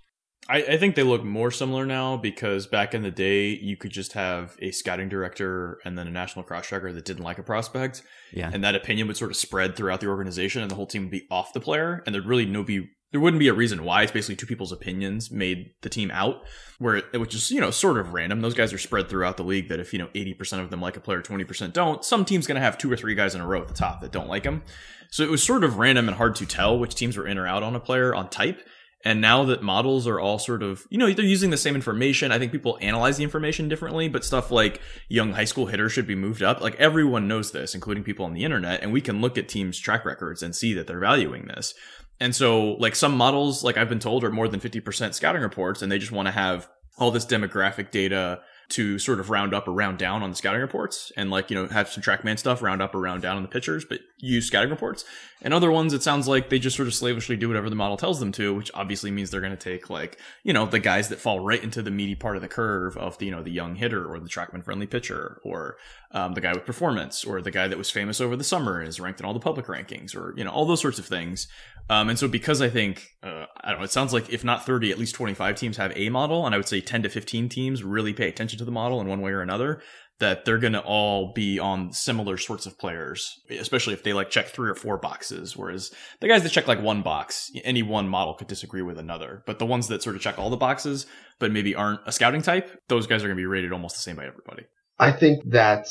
I think they look more similar now because back in the day, you could just have a scouting director and then a national cross-checker that didn't like a prospect. Yeah. And that opinion would sort of spread throughout the organization and the whole team would be off the player. And there wouldn't be a reason why. It's basically two people's opinions made the team out, which is, sort of random. Those guys are spread throughout the league that if, 80% of them like a player, 20% don't, some team's going to have two or three guys in a row at the top that don't like him. So it was sort of random and hard to tell which teams were in or out on a player on type. And now that models are all sort of, they're using the same information. I think people analyze the information differently, but stuff like young high school hitters should be moved up. Like everyone knows this, including people on the internet. And we can look at teams' track records and see that they're valuing this. And so like some models, like I've been told, are more than 50% scouting reports, and they just want to have all this demographic data to sort of round up or round down on the scouting reports and have some TrackMan stuff, round up or round down on the pitchers, but use scouting reports. And other ones, it sounds like they just sort of slavishly do whatever the model tells them to, which obviously means they're going to take the guys that fall right into the meaty part of the curve of the young hitter or the TrackMan friendly pitcher or the guy with performance or the guy that was famous over the summer and is ranked in all the public rankings or, all those sorts of things. And so because I think, I don't know, it sounds like if not 30, at least 25 teams have a model. And I would say 10 to 15 teams really pay attention to the model in one way or another, that they're going to all be on similar sorts of players, especially if they check three or four boxes, whereas the guys that check one box, any one model could disagree with another. But the ones that sort of check all the boxes but maybe aren't a scouting type, those guys are going to be rated almost the same by everybody. I think that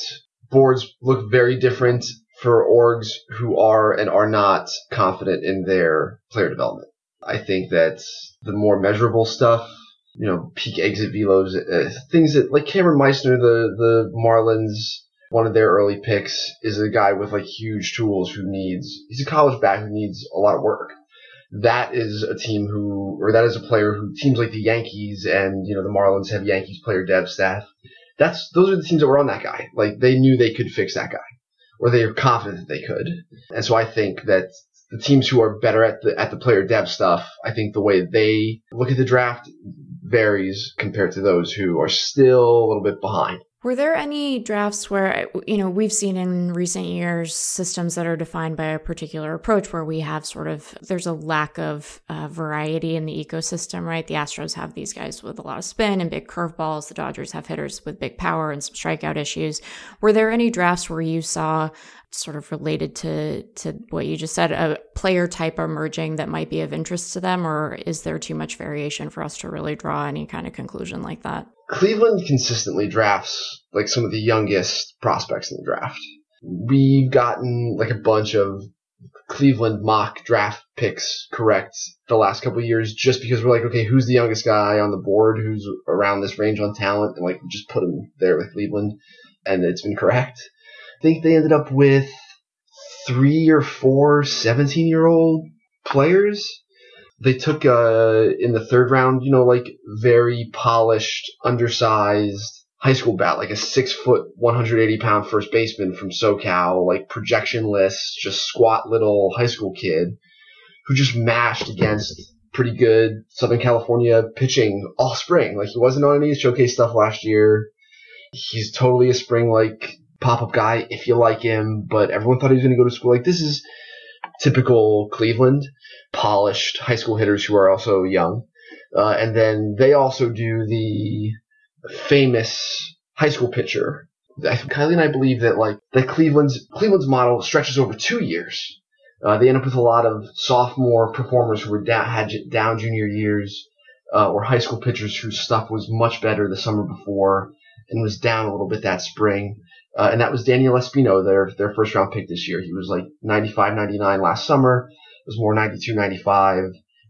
boards look very different for orgs who are and are not confident in their player development. I think that the more measurable stuff, peak exit velos, things that like Cameron Meissner, the Marlins, one of their early picks, is a guy with huge tools he's a college back who needs a lot of work. That is a player who teams like the Yankees and the Marlins have Yankees player dev staff those are the teams that were on that guy. Like, they knew they could fix that guy, or they were confident that they could. And so I think that the teams who are better at the player depth stuff, I think the way they look at the draft varies compared to those who are still a little bit behind. Were there any drafts where, you know, we've seen in recent years systems that are defined by a particular approach where we have sort of, there's a lack of variety in the ecosystem, right? The Astros have these guys with a lot of spin and big curveballs. The Dodgers have hitters with big power and some strikeout issues. Were there any drafts where you saw, sort of related to what you just said, a player type emerging that might be of interest to them, or is there too much variation for us to really draw any kind of conclusion like that? Cleveland consistently drafts like some of the youngest prospects in the draft. We've gotten like a bunch of Cleveland mock draft picks correct the last couple of years just because we're like, okay, who's the youngest guy on the board? Who's around this range on talent? And like, just put him there with Cleveland, and it's been correct. I think they ended up with 3 or 4 17-year-old players. They took, in the third round, you know, like very polished, undersized high school bat, like a 6 foot, 180 pound first baseman from SoCal, like projectionless, just squat little high school kid who just mashed against pretty good Southern California pitching all spring. Like, he wasn't on any showcase stuff last year. He's totally a spring, like, pop-up guy if you like him, but everyone thought he was going to go to school. Like, this is typical Cleveland, polished high school hitters who are also young. And then they also do the famous high school pitcher. Kylie and I believe that, like, that Cleveland's model stretches over 2 years. They end up with a lot of sophomore performers who were had down junior years, or high school pitchers whose stuff was much better the summer before and was down a little bit that spring. And that was Daniel Espino, their first-round pick this year. He was like 95, 99 last summer. It was more 92, 95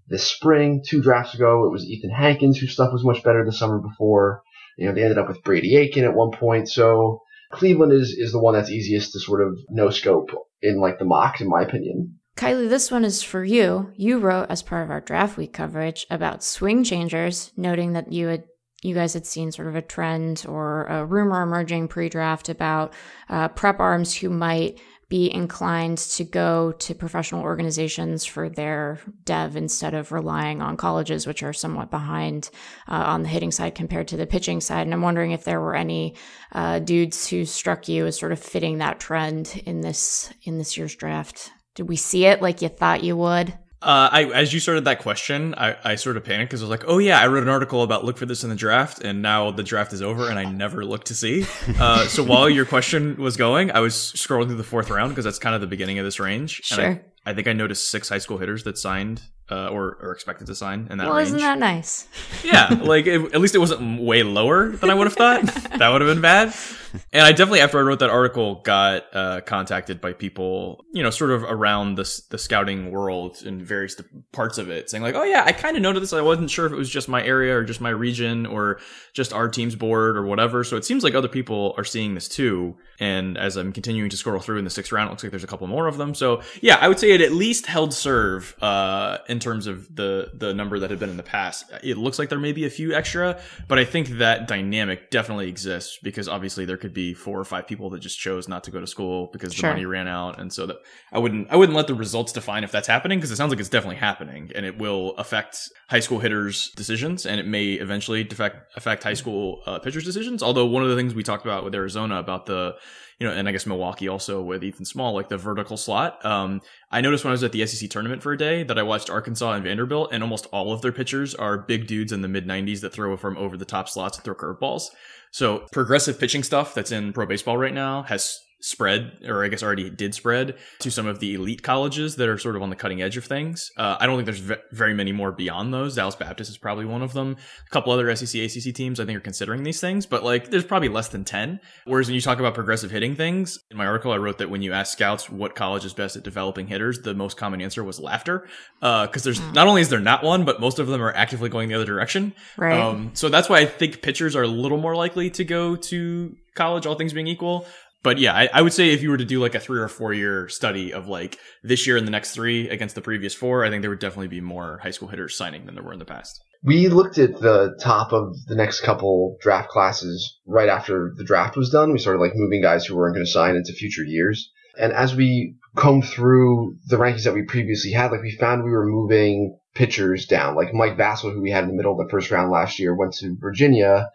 this spring. 2 drafts ago, it was Ethan Hankins, whose stuff was much better the summer before. You know, they ended up with Brady Aiken at one point. So Cleveland is the one that's easiest to sort of no-scope in, like, the mocks, in my opinion. Kylie, this one is for you. You wrote, as part of our draft week coverage, about swing changers, noting that you guys had seen sort of a trend or a rumor emerging pre-draft about prep arms who might be inclined to go to professional organizations for their dev instead of relying on colleges, which are somewhat behind on the hitting side compared to the pitching side. And I'm wondering if there were any dudes who struck you as sort of fitting that trend in this year's draft. Did we see it like you thought you would? As you started that question, I sort of panicked because I was like, oh yeah, I wrote an article about look for this in the draft, and now the draft is over and I never looked to see. So while your question was going, I was scrolling through the fourth round because that's kind of the beginning of this range. Sure. And I think I noticed 6 high school hitters that signed or expected to sign in that range. Well, isn't that nice? Yeah, like at least it wasn't way lower than I would have thought. That would have been bad. And I definitely, after I wrote that article, got contacted by people, you know, sort of around the scouting world and various parts of it, saying like, oh yeah, I kind of noted this. I wasn't sure if it was just my area or just my region or just our team's board or whatever. So it seems like other people are seeing this too. And as I'm continuing to scroll through in the 6th round, it looks like there's a couple more of them. So yeah, I would say it at least held serve in terms of the number that had been in the past. It looks like there may be a few extra, but I think that dynamic definitely exists because obviously there could be 4 or 5 people that just chose not to go to school because the money ran out. And so that I wouldn't let the results define if that's happening, because it sounds like it's definitely happening and it will affect high school hitters' decisions, and it may eventually affect high school pitchers' decisions. Although one of the things we talked about with Arizona about the, you know, and I guess Milwaukee also with Ethan Small, like the vertical slot. I noticed when I was at the SEC tournament for a day that I watched Arkansas and Vanderbilt, and almost all of their pitchers are big dudes in the mid-90s that throw from over the top slots and throw curveballs. So progressive pitching stuff that's in pro baseball right now has spread, or I guess already did spread, to some of the elite colleges that are sort of on the cutting edge of things. I don't think there's very many more beyond those. Dallas Baptist is probably one of them. A couple other SEC, ACC teams I think are considering these things, but like there's probably less than 10. Whereas when you talk about progressive hitting things, in my article I wrote that when you ask scouts what college is best at developing hitters, the most common answer was laughter, because there's not only is there not one, but most of them are actively going the other direction. Right. So that's why I think pitchers are a little more likely to go to college, all things being equal. But yeah, I would say if you were to do like a 3 or 4 year study of like this year and the next 3 against the previous 4, I think there would definitely be more high school hitters signing than there were in the past. We looked at the top of the next couple draft classes right after the draft was done. We started moving guys who weren't going to sign into future years. And as we combed through the rankings that we previously had, we found we were moving pitchers down. Mike Vassell, who we had in the middle of the first round last year, went to Virginia,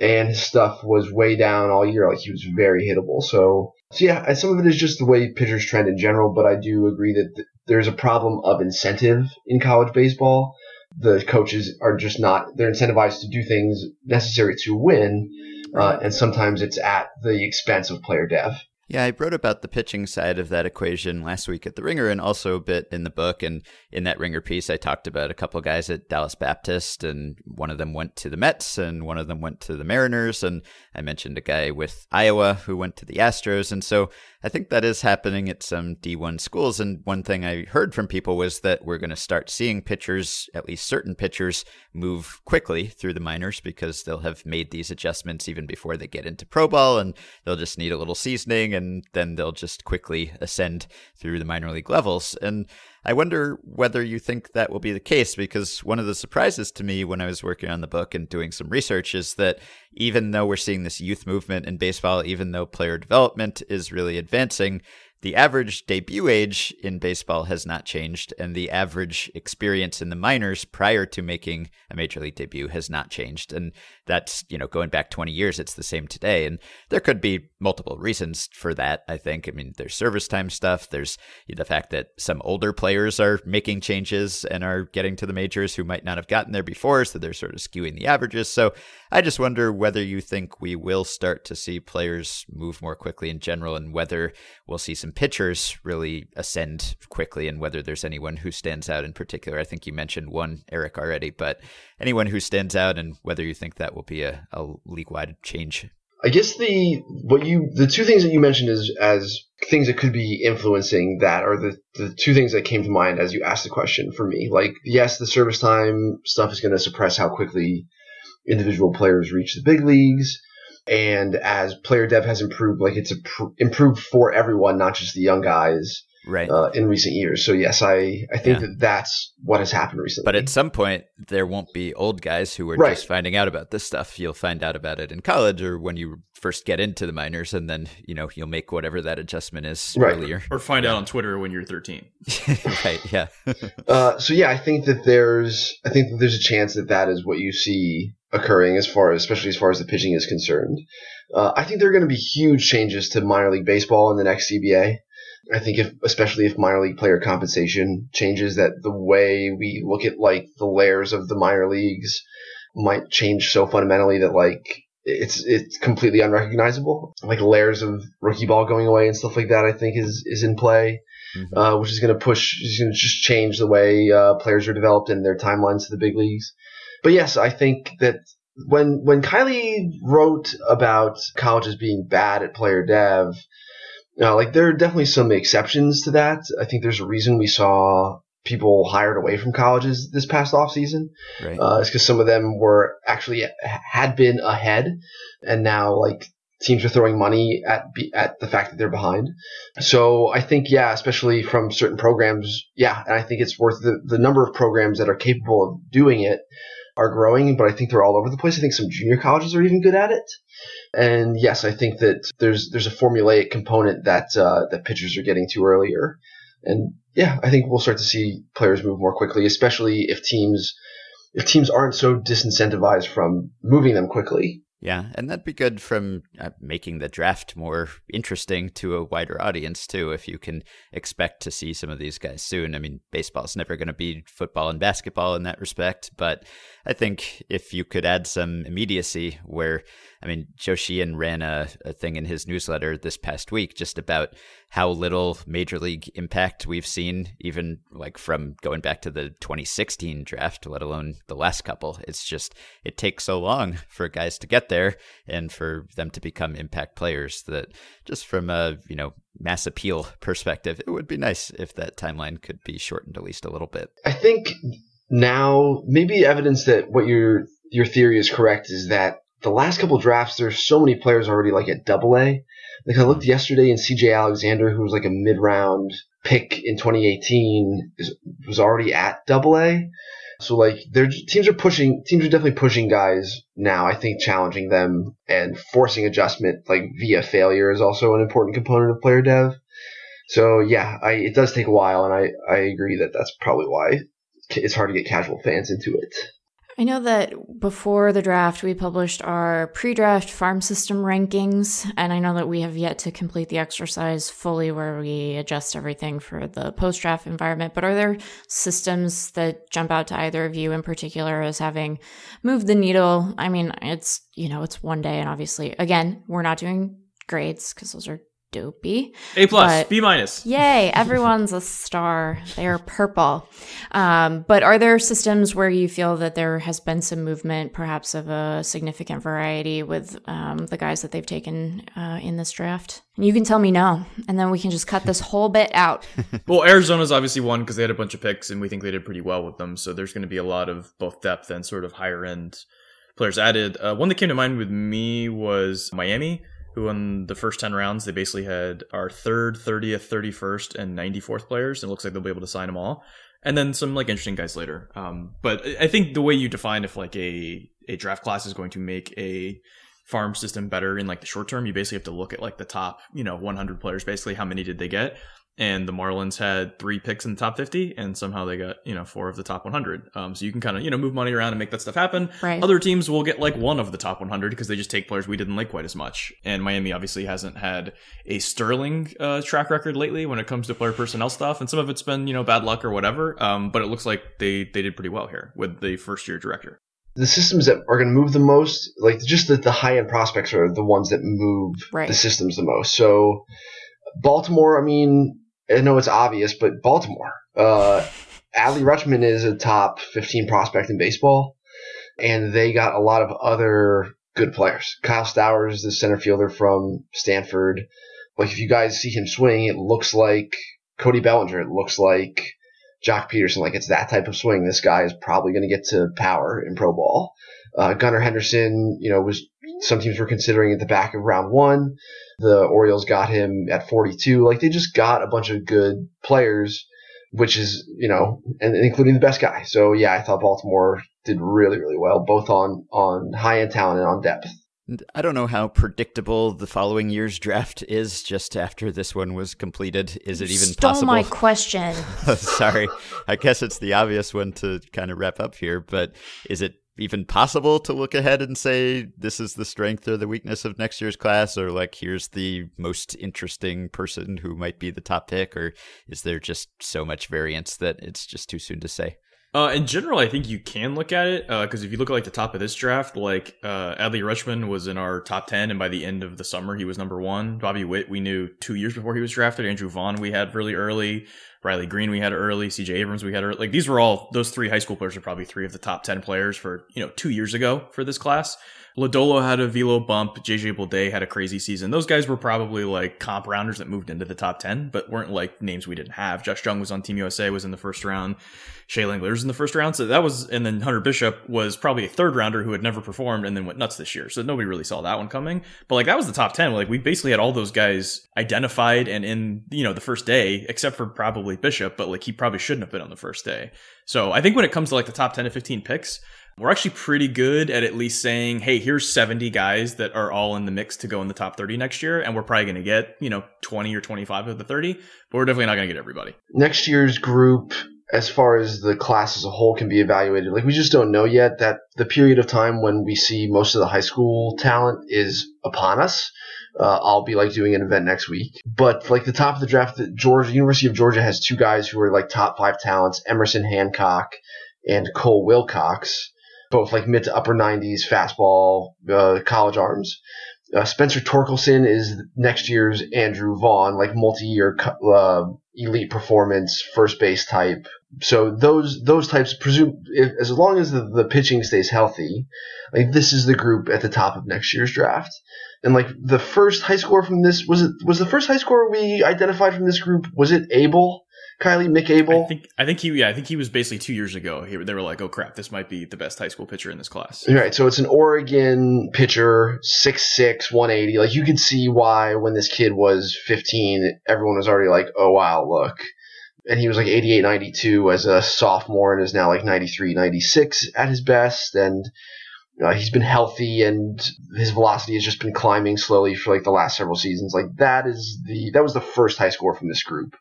and his stuff was way down all year. He was very hittable. So yeah, some of it is just the way pitchers trend in general, but I do agree that there's a problem of incentive in college baseball. The coaches are just not – they're incentivized to do things necessary to win, and sometimes it's at the expense of player dev. Yeah, I wrote about the pitching side of that equation last week at The Ringer and also a bit in the book. And in that Ringer piece, I talked about a couple of guys at Dallas Baptist, and one of them went to the Mets and one of them went to the Mariners. And I mentioned a guy with Iowa who went to the Astros. And so I think that is happening at some D1 schools. And one thing I heard from people was that we're going to start seeing pitchers, at least certain pitchers, move quickly through the minors because they'll have made these adjustments even before they get into pro ball, and they'll just need a little seasoning. And then they'll just quickly ascend through the minor league levels. And I wonder whether you think that will be the case, because one of the surprises to me when I was working on the book and doing some research is that even though we're seeing this youth movement in baseball, even though player development is really advancing, the average debut age in baseball has not changed, and the average experience in the minors prior to making a major league debut has not changed. And that's, going back 20 years, it's the same today. And there could be multiple reasons for that, I think. I mean, there's service time stuff. There's the fact that some older players are making changes and are getting to the majors who might not have gotten there before, so they're sort of skewing the averages. So I just wonder whether you think we will start to see players move more quickly in general, and whether we'll see some pitchers really ascend quickly, and whether there's anyone who stands out in particular. I think you mentioned one, Eric, already, but anyone who stands out, and whether you think that will be a league-wide change. I guess the two things that you mentioned as things that could be influencing that are the two things that came to mind as you asked the question for me. Yes, the service time stuff is going to suppress how quickly individual players reach the big leagues. And as player dev has improved, it's improved for everyone, not just the young guys, right, in recent years. So, yes, I think that that's what has happened recently. But at some point, there won't be old guys who are just finding out about this stuff. You'll find out about it in college or when you first get into the minors, and then, you'll make whatever that adjustment is earlier. Or find out on Twitter when you're 13. Right, yeah. I think that there's a chance that is what you see occurring, especially as far as the pitching is concerned. I think there are going to be huge changes to minor league baseball in the next CBA. I think especially if minor league player compensation changes, that the way we look at the layers of the minor leagues might change so fundamentally that it's completely unrecognizable. Layers of rookie ball going away and stuff like that, I think is in play, mm-hmm. Which is going to change the way players are developed and their timelines to the big leagues. But yes, I think that when Kylie wrote about colleges being bad at player dev, there are definitely some exceptions to that. I think there's a reason we saw people hired away from colleges this past offseason. Right. It's because some of them were actually had been ahead, and now teams are throwing money at the fact that they're behind. So I think, especially from certain programs, and I think it's worth the number of programs that are capable of doing it are growing, but I think they're all over the place. I think some junior colleges are even good at it. And yes, I think that there's a formulaic component that pitchers are getting to earlier. And yeah, I think we'll start to see players move more quickly, especially if teams aren't so disincentivized from moving them quickly. Yeah, and that'd be good from making the draft more interesting to a wider audience, too, if you can expect to see some of these guys soon. I mean, baseball's never going to be football and basketball in that respect, but I think if you could add some immediacy where, Joe Sheehan ran a thing in his newsletter this past week just about how little major league impact we've seen, even from going back to the 2016 draft, let alone the last couple. It's just, it takes so long for guys to get there and for them to become impact players that just from a, mass appeal perspective, it would be nice if that timeline could be shortened at least a little bit. I think now maybe evidence that what your theory is correct is that the last couple drafts, there's so many players already at AA. I looked yesterday, and CJ Alexander, who was a mid-round pick in 2018, was already at AA. So, like, teams are definitely pushing guys now. I think challenging them and forcing adjustment, like, via failure is also an important component of player dev. So, yeah, it does take a while, and I agree that that's probably why it's hard to get casual fans into it. I know that before the draft, we published our pre-draft farm system rankings, and I know that we have yet to complete the exercise fully where we adjust everything for the post-draft environment, but are there systems that jump out to either of you in particular as having moved the needle? I mean, it's one day, and obviously, again, we're not doing grades because those are dopey. A+, B-. Yay, everyone's a star. They are purple. But are there systems where you feel that there has been some movement, perhaps of a significant variety with the guys that they've taken in this draft? And you can tell me no, and then we can just cut this whole bit out. Well, Arizona's obviously one because they had a bunch of picks, and we think they did pretty well with them. So there's going to be a lot of both depth and sort of higher-end players added. One that came to mind with me was Miami, who in the first 10 rounds, they basically had our 3rd, 30th, 31st, and 94th players. And it looks like they'll be able to sign them all. And then some like interesting guys later. But I think the way you define if like a draft class is going to make a farm system better in like the short term, you basically have to look at like the top, 100 players, basically how many did they get? And the Marlins had 3 picks in the top 50, and somehow they got, 4 of the top 100. So you can kind of, move money around and make that stuff happen. Right. Other teams will get like 1 of the top 100 because they just take players we didn't like quite as much. And Miami obviously hasn't had a sterling track record lately when it comes to player personnel stuff. And some of it's been, bad luck or whatever. But it looks like they did pretty well here with the first year director. The systems that are going to move the most, like just the high-end prospects are the ones that move right. The systems the most. So Baltimore, I know it's obvious, but Baltimore. Adley Rutschman is a top 15 prospect in baseball, and they got a lot of other good players. Kyle Stowers, the center fielder from Stanford. Like, if you guys see him swing, it looks like Cody Bellinger. It looks like Jock Peterson. Like, it's that type of swing. This guy is probably going to get to power in pro ball. Gunnar Henderson, some teams were considering at the back of round 1. The Orioles got him at 42. Like, they just got a bunch of good players, which is, and including the best guy. So, yeah, I thought Baltimore did really, really well, both on high-end talent and on depth. I don't know how predictable the following year's draft is just after this one was completed. Is it even possible? Stole my question. Sorry. I guess it's the obvious one to kind of wrap up here, but is it even possible to look ahead and say this is the strength or the weakness of next year's class, or like here's the most interesting person who might be the top pick, or is there just so much variance that it's just too soon to say? In general, I think you can look at it because if you look at like the top of this draft, like Adley Rutschman was in our top 10, and by the end of the summer, he was number 1. Bobby Witt, we knew 2 years before he was drafted. Andrew Vaughn, we had really early. Riley Green, we had early. CJ Abrams, we had early. Like, these were all, those 3 high school players are probably 3 of the top 10 players for 2 years ago for this class. Lodolo had a velo bump. JJ Bolday had a crazy season. Those guys were probably like comp rounders that moved into the top 10, but weren't like names we didn't have. Josh Jung was on Team USA, was in the first round. Shea Langler was in the first round. So that was, and then Hunter Bishop was probably a third rounder who had never performed and then went nuts this year. So nobody really saw that one coming. But like, that was the top 10. Like, we basically had all those guys identified and in, the first day, except for probably Bishop, but like, he probably shouldn't have been on the first day. So I think when it comes to like the top 10 to 15 picks, we're actually pretty good at least saying, hey, here's 70 guys that are all in the mix to go in the top 30 next year. And we're probably going to get, 20 or 25 of the 30, but we're definitely not going to get everybody. Next year's group, as far as the class as a whole, can be evaluated. Like, we just don't know yet. That the period of time when we see most of the high school talent is upon us. I'll be like doing an event next week. But like the top of the draft, the University of Georgia has 2 guys who are like top 5 talents, Emerson Hancock and Cole Wilcox. Both like mid to upper 90s, fastball, college arms. Spencer Torkelson is next year's Andrew Vaughn, like multi-year elite performance, first base type. So those types, presume as long as the pitching stays healthy, like this is the group at the top of next year's draft. And like the first high scorer from this was the first high scorer we identified from this group. Was it Abel? Kylie McDaniel? I think he was basically 2 years ago. They were like, oh crap, this might be the best high school pitcher in this class. All right, so it's an Oregon pitcher, 6'6", 180. Like, you could see why when this kid was 15, everyone was already like, oh wow, look, And he was like 88, 92 as a sophomore and is now like 93, 96 at his best. And he's been healthy and his velocity has just been climbing slowly for like the last several seasons. Like that was the first high score from this group.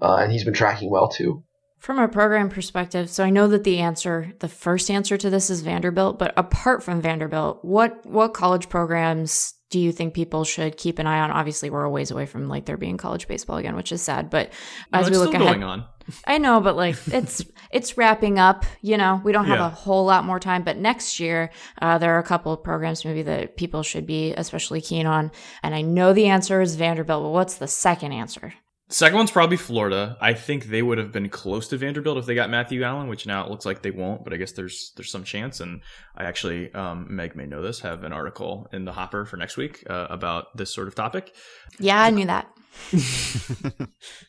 And he's been tracking well too. From a program perspective, so I know that the first answer to this is Vanderbilt, but apart from Vanderbilt, what college programs do you think people should keep an eye on? Obviously, we're a ways away from like there being college baseball again, which is sad, but as we look ahead, it's still going on. I know, but like it's wrapping up, you know, we don't have a whole lot more time, but next year there are a couple of programs maybe that people should be especially keen on. And I know the answer is Vanderbilt, but what's the second answer? Second one's probably Florida. I think they would have been close to Vanderbilt if they got Matthew Allan, which now it looks like they won't, but I guess there's some chance. And I actually, Meg may know this, have an article in the hopper for next week about this sort of topic. Yeah, I knew that.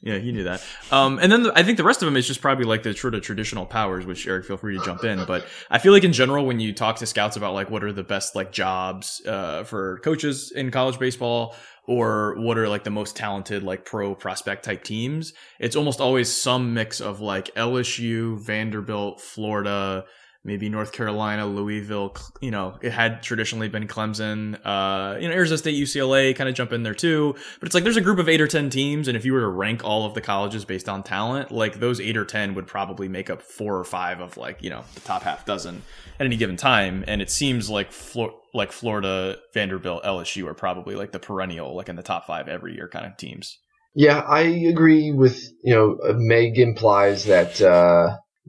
Yeah, he knew that. And then I think the rest of them is just probably like the sort of traditional powers, which Eric, feel free to jump in. But I feel like in general, when you talk to scouts about like what are the best like jobs for coaches in college baseball, or what are like the most talented like pro prospect type teams, it's almost always some mix of like LSU, Vanderbilt, Florida, maybe North Carolina, Louisville, you know, it had traditionally been Clemson, you know, Arizona State, UCLA kind of jump in there too. But it's like there's a group of 8 or 10 teams. And if you were to rank all of the colleges based on talent, like those 8 or 10 would probably make up 4 or 5 of like, you know, the top half dozen at any given time. And it seems like Florida, Vanderbilt, LSU are probably like the perennial, like in the top 5 every year kind of teams. Yeah, I agree with, you know, Meg implies that,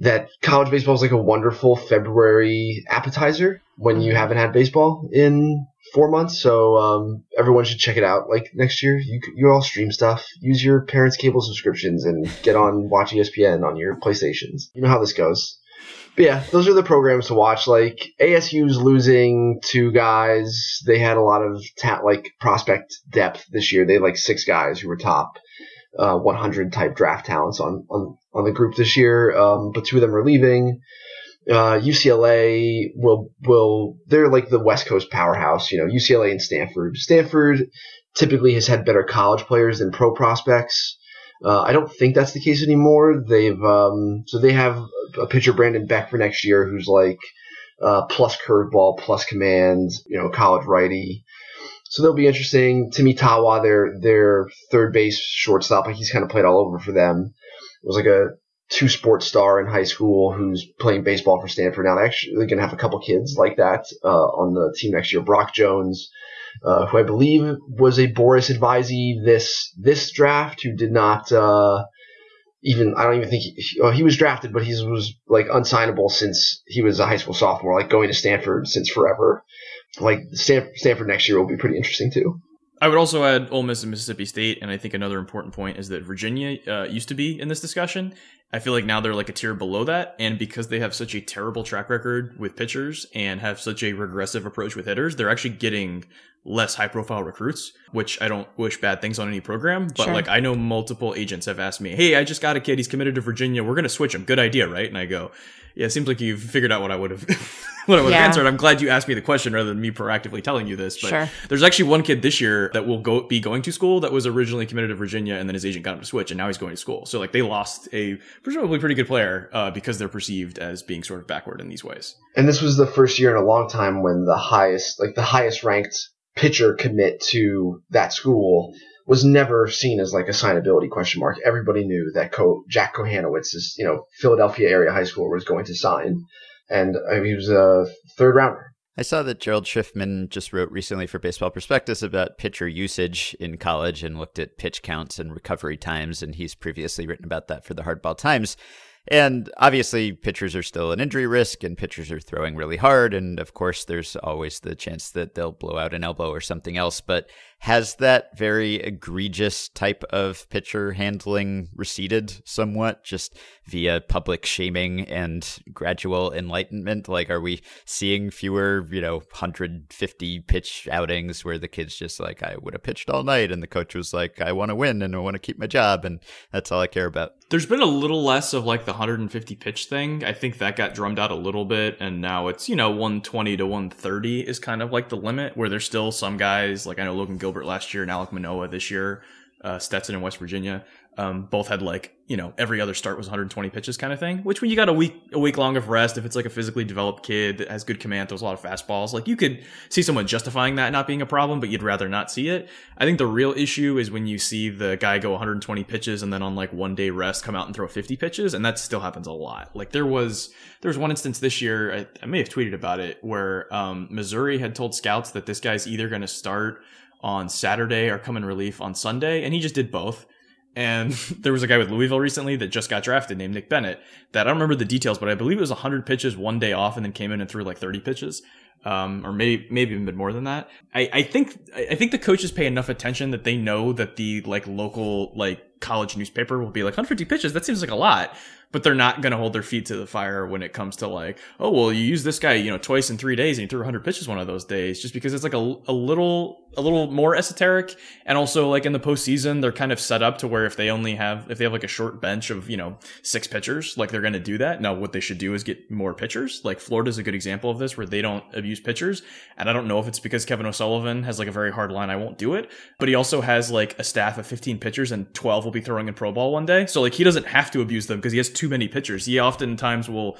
that college baseball is like a wonderful February appetizer when you haven't had baseball in 4 months. So everyone should check it out. Like next year, you all stream stuff. Use your parents' cable subscriptions and get on watch ESPN on your PlayStations. You know how this goes. But yeah, those are the programs to watch. Like ASU's losing 2 guys. They had a lot of prospect depth this year. They had like 6 guys who were top 100 type draft talents on the group this year, but 2 of them are leaving. UCLA they're like the West Coast powerhouse, you know, UCLA and Stanford. Stanford typically has had better college players than pro prospects. I don't think that's the case anymore. They've so they have a pitcher, Brandon Beck, for next year, who's like plus curveball, plus command, you know, college righty. So they'll be interesting. Timmy Tawa, their third base shortstop, like he's kind of played all over for them. It was like a 2-sport star in high school who's playing baseball for Stanford. Now they're going to have a couple kids like that on the team next year. Brock Jones, who I believe was a Boris advisee this draft, who did not he was drafted, but he was like unsignable since he was a high school sophomore, like going to Stanford since forever. Like Stanford next year will be pretty interesting too. I would also add Ole Miss and Mississippi State, and I think another important point is that Virginia used to be in this discussion. I feel like now they're like a tier below that, and because they have such a terrible track record with pitchers and have such a regressive approach with hitters, they're actually getting less high-profile recruits, which I don't wish bad things on any program, but like I know multiple agents have asked me, hey, I just got a kid, he's committed to Virginia, we're going to switch him, good idea, right? And I go, yeah, it seems like you've figured out what I would have answered. I'm glad you asked me the question rather than me proactively telling you this, but there's actually one kid this year that will be going to school that was originally committed to Virginia, and then his agent got him to switch, and now he's going to school. So like they lost a presumably pretty good player because they're perceived as being sort of backward in these ways. And this was the first year in a long time when the highest ranked pitcher commit to that school was never seen as like a signability question mark. Everybody knew that Jack Kohanowitz, is, you know, Philadelphia area high school, was going to sign, and he was a third rounder. I saw that Gerald Schiffman just wrote recently for Baseball Prospectus about pitcher usage in college and looked at pitch counts and recovery times, and he's previously written about that for the Hardball Times. And obviously, pitchers are still an injury risk, and pitchers are throwing really hard, and of course, there's always the chance that they'll blow out an elbow or something else, but has that very egregious type of pitcher handling receded somewhat, just via public shaming and gradual enlightenment? Like, are we seeing fewer, you know, 150 pitch outings where the kid's just like, I would have pitched all night, and the coach was like, I want to win, and I want to keep my job, and that's all I care about? There's been a little less of like the 150 pitch thing. I think that got drummed out a little bit, and now it's, you know, 120 to 130 is kind of like the limit, where there's still some guys, like I know Logan Gilbert last year and Alec Manoah this year, Stetson in West Virginia. Both had every other start was 120 pitches kind of thing, which when you got a week long of rest, if it's like a physically developed kid that has good command, throws a lot of fastballs, like you could see someone justifying that not being a problem, but you'd rather not see it. I think the real issue is when you see the guy go 120 pitches and then on like 1 day rest, come out and throw 50 pitches. And that still happens a lot. Like there was one instance this year, I may have tweeted about it, where Missouri had told scouts that this guy's either going to start on Saturday or come in relief on Sunday. And he just did both. And there was a guy with Louisville recently that just got drafted named Nick Bennett that I don't remember the details, but I believe it was 100 pitches 1 day off and then came in and threw like 30 pitches, or maybe even more than that. I think the coaches pay enough attention that they know that the like local like college newspaper will be like 150 pitches. That seems like a lot, but they're not going to hold their feet to the fire when it comes to like, oh, well, you use this guy, twice in 3 days and he threw 100 pitches one of those days, just because it's like a little more esoteric. And also like in the postseason, they're kind of set up to where if they have like a short bench of, 6 pitchers, like they're going to do that. Now, what they should do is get more pitchers. Like Florida's a good example of this where they don't abuse pitchers. And I don't know if it's because Kevin O'Sullivan has like a very hard line, I won't do it, but he also has like a staff of 15 pitchers and 12 will be throwing in pro ball one day. So like he doesn't have to abuse them because he has too many pitchers. He oftentimes will,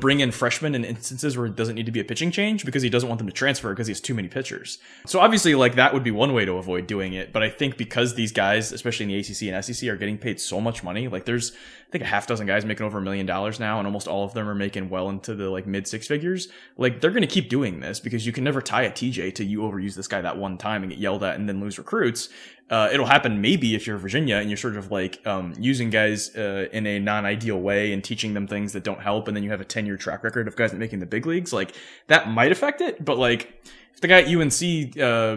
bring in freshmen in instances where it doesn't need to be a pitching change because he doesn't want them to transfer because he has too many pitchers. So obviously like that would be one way to avoid doing it. But I think because these guys, especially in the ACC and SEC, are getting paid so much money, like there's I think a half dozen guys making over $1 million now, and almost all of them are making well into the like mid six figures. Like they're going to keep doing this because you can never tie a TJ to you overuse this guy that one time and get yelled at and then lose recruits. It'll happen maybe if you're Virginia and you're sort of like using guys in a non-ideal way and teaching them things that don't help, and then you have a 10-year track record of guys that making the big leagues. Like that might affect it, but like if the guy at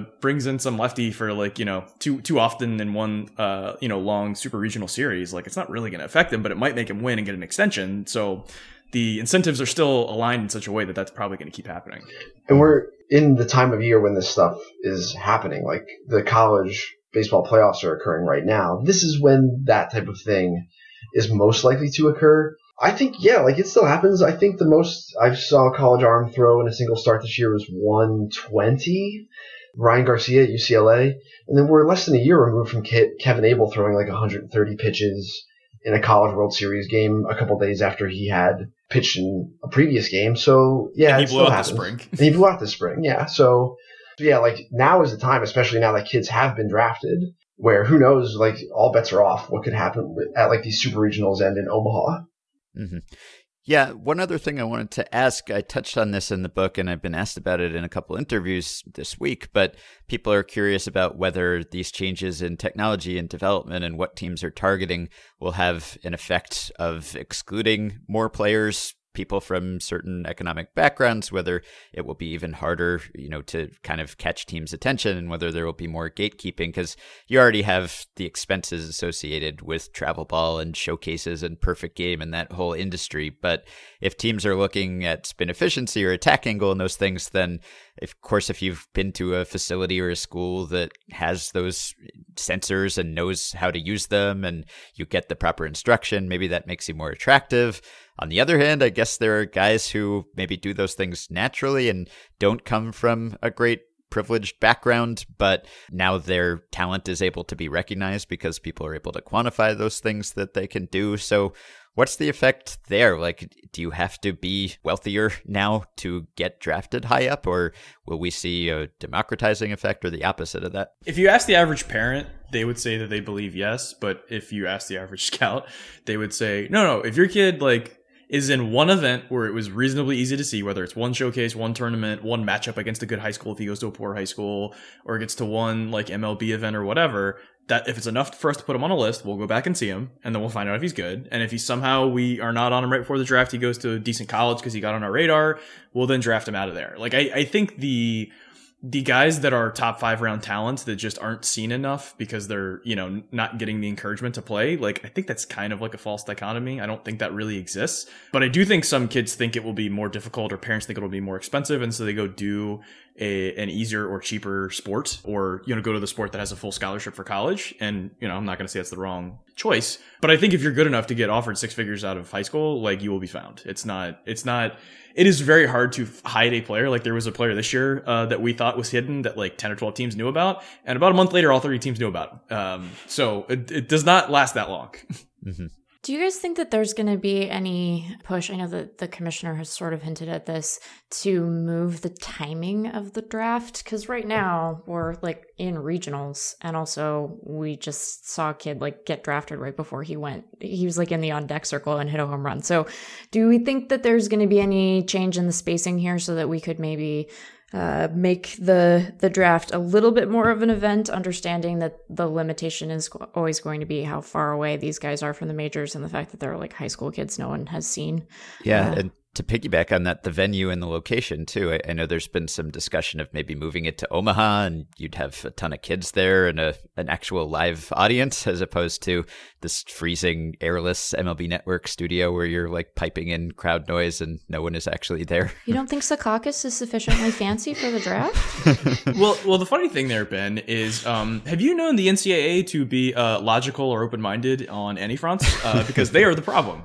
UNC brings in some lefty for like too often in one long super regional series, like it's not really going to affect him, but it might make him win and get an extension. So the incentives are still aligned in such a way that that's probably going to keep happening. And we're in the time of year when this stuff is happening. Like the college baseball playoffs are occurring right now. This is when that type of thing is most likely to occur. I think, yeah, like it still happens. I think the most I saw college arm throw in a single start this year was 120. Ryan Garcia at UCLA. And then we're less than a year removed from Kevin Abel throwing like 130 pitches in a College World Series game a couple days after he had pitched in a previous game. So, yeah, it still happens. And he blew out this spring, yeah. So, yeah, like now is the time, especially now that kids have been drafted, where who knows, like all bets are off what could happen at like these super regionals and in Omaha. Mm-hmm. Yeah. One other thing I wanted to ask, I touched on this in the book and I've been asked about it in a couple interviews this week, but people are curious about whether these changes in technology and development and what teams are targeting will have an effect of excluding more players, people from certain economic backgrounds, whether it will be even harder, to kind of catch teams' attention and whether there will be more gatekeeping, because you already have the expenses associated with travel ball and showcases and perfect game and that whole industry. But if teams are looking at spin efficiency or attack angle and those things, then of course, if you've been to a facility or a school that has those sensors and knows how to use them and you get the proper instruction, maybe that makes you more attractive. On the other hand, I guess there are guys who maybe do those things naturally and don't come from a great privileged background, but now their talent is able to be recognized because people are able to quantify those things that they can do. So what's the effect there? Like, do you have to be wealthier now to get drafted high up, or will we see a democratizing effect or the opposite of that? If you ask the average parent, they would say that they believe yes. But if you ask the average scout, they would say, no, if your kid like is in one event where it was reasonably easy to see, whether it's one showcase, one tournament, one matchup against a good high school if he goes to a poor high school, or gets to one like MLB event or whatever, that if it's enough for us to put him on a list, we'll go back and see him, and then we'll find out if he's good. And if he somehow we are not on him right before the draft, he goes to a decent college because he got on our radar, we'll then draft him out of there. Like I think the guys that are top 5 round talents that just aren't seen enough because they're, not getting the encouragement to play. Like, I think that's kind of like a false dichotomy. I don't think that really exists, but I do think some kids think it will be more difficult or parents think it'll be more expensive. And so they go do an easier or cheaper sport, or, go to the sport that has a full scholarship for college. And, I'm not going to say that's the wrong choice, but I think if you're good enough to get offered 6 figures out of high school, like you will be found. It's not, it is very hard to hide a player. Like, there was a player this year that we thought was hidden that like 10 or 12 teams knew about, and about a month later, all 30 teams knew about it. So it does not last that long. Mm-hmm. Do you guys think that there's going to be any push? I know that the commissioner has sort of hinted at this, to move the timing of the draft, because right now we're like in regionals, and also we just saw a kid like get drafted right before he went. He was like in the on deck circle and hit a home run. So do we think that there's going to be any change in the spacing here so that we could maybe make the draft a little bit more of an event, understanding that the limitation is always going to be how far away these guys are from the majors and the fact that they're like high school kids no one has seen? Yeah, and to piggyback on that, the venue and the location too. I know there's been some discussion of maybe moving it to Omaha, and you'd have a ton of kids there and an actual live audience, as opposed to this freezing airless MLB Network studio where you're like piping in crowd noise and no one is actually there. You don't think Secaucus is sufficiently fancy for the draft? Well, the funny thing there, Ben, is have you known the NCAA to be logical or open-minded on any fronts? Because they are the problem.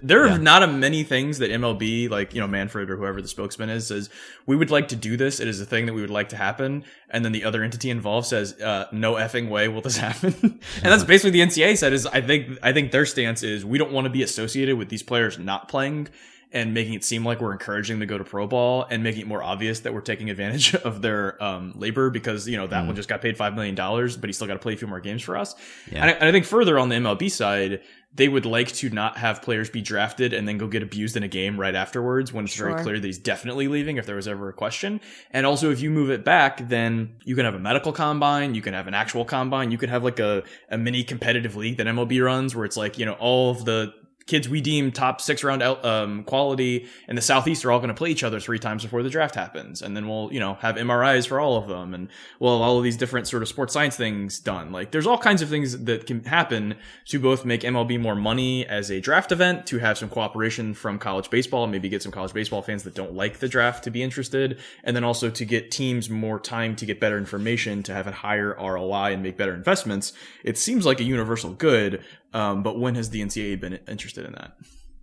There are not many things that MLB, like, you know, Manfred or whoever the spokesman is, says we would like to do this, it is a thing that we would like to happen, and then the other entity involved says no effing way will this happen. And that's basically the NCAA said, is I think their stance is we don't want to be associated with these players not playing and making it seem like we're encouraging them to go to pro ball and making it more obvious that we're taking advantage of their labor, because, you know, that one just got paid $5 million, but he's still got to play a few more games for us. Yeah. And I think further on the MLB side, they would like to not have players be drafted and then go get abused in a game right afterwards, when it's very clear that he's definitely leaving, if there was ever a question. And also, if you move it back, then you can have a medical combine, you can have an actual combine, you can have like a mini competitive league that MLB runs, where it's like, you know, all of the kids we deem top 6 round quality in the Southeast are all going to play each other 3 times before the draft happens. And then we'll, you know, have MRIs for all of them. And we'll have all of these different sort of sports science things done. Like, there's all kinds of things that can happen to both make MLB more money as a draft event, to have some cooperation from college baseball, maybe get some college baseball fans that don't like the draft to be interested. And then also to get teams more time to get better information, to have a higher ROI and make better investments. It seems like a universal good. But when has the NCAA been interested in that?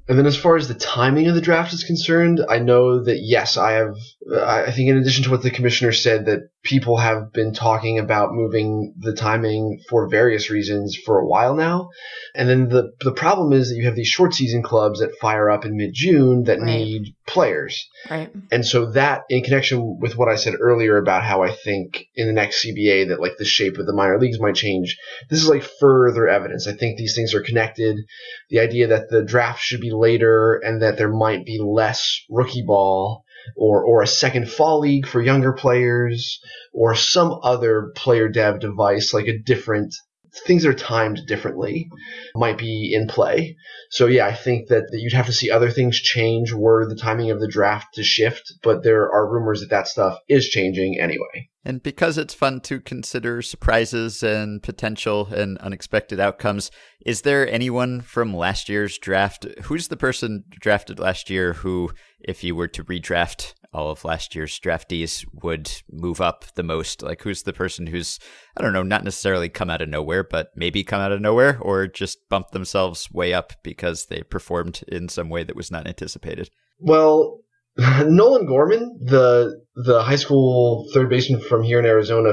And then as far as the timing of the draft is concerned, I know that, yes, I think in addition to what the commissioner said, that people have been talking about moving the timing for various reasons for a while now. And then the problem is that you have these short season clubs that fire up in mid-June that need players. Right. And so that, in connection with what I said earlier about how I think in the next CBA that like the shape of the minor leagues might change, this is like further evidence. I think these things are connected. The idea that the draft should be later and that there might be less rookie ball, or a second fall league for younger players, or some other player dev device, like a different – things that are timed differently might be in play. So, yeah, I think that you'd have to see other things change were the timing of the draft to shift, but there are rumors that stuff is changing anyway. And because it's fun to consider surprises and potential and unexpected outcomes, is there anyone from last year's draft? Who's the person drafted last year who, if you were to redraft all of last year's draftees, would move up the most? Like, who's the person who's, I don't know, not necessarily come out of nowhere, but maybe come out of nowhere, or just bumped themselves way up because they performed in some way that was not anticipated? Well, Nolan Gorman, the high school third baseman from here in Arizona,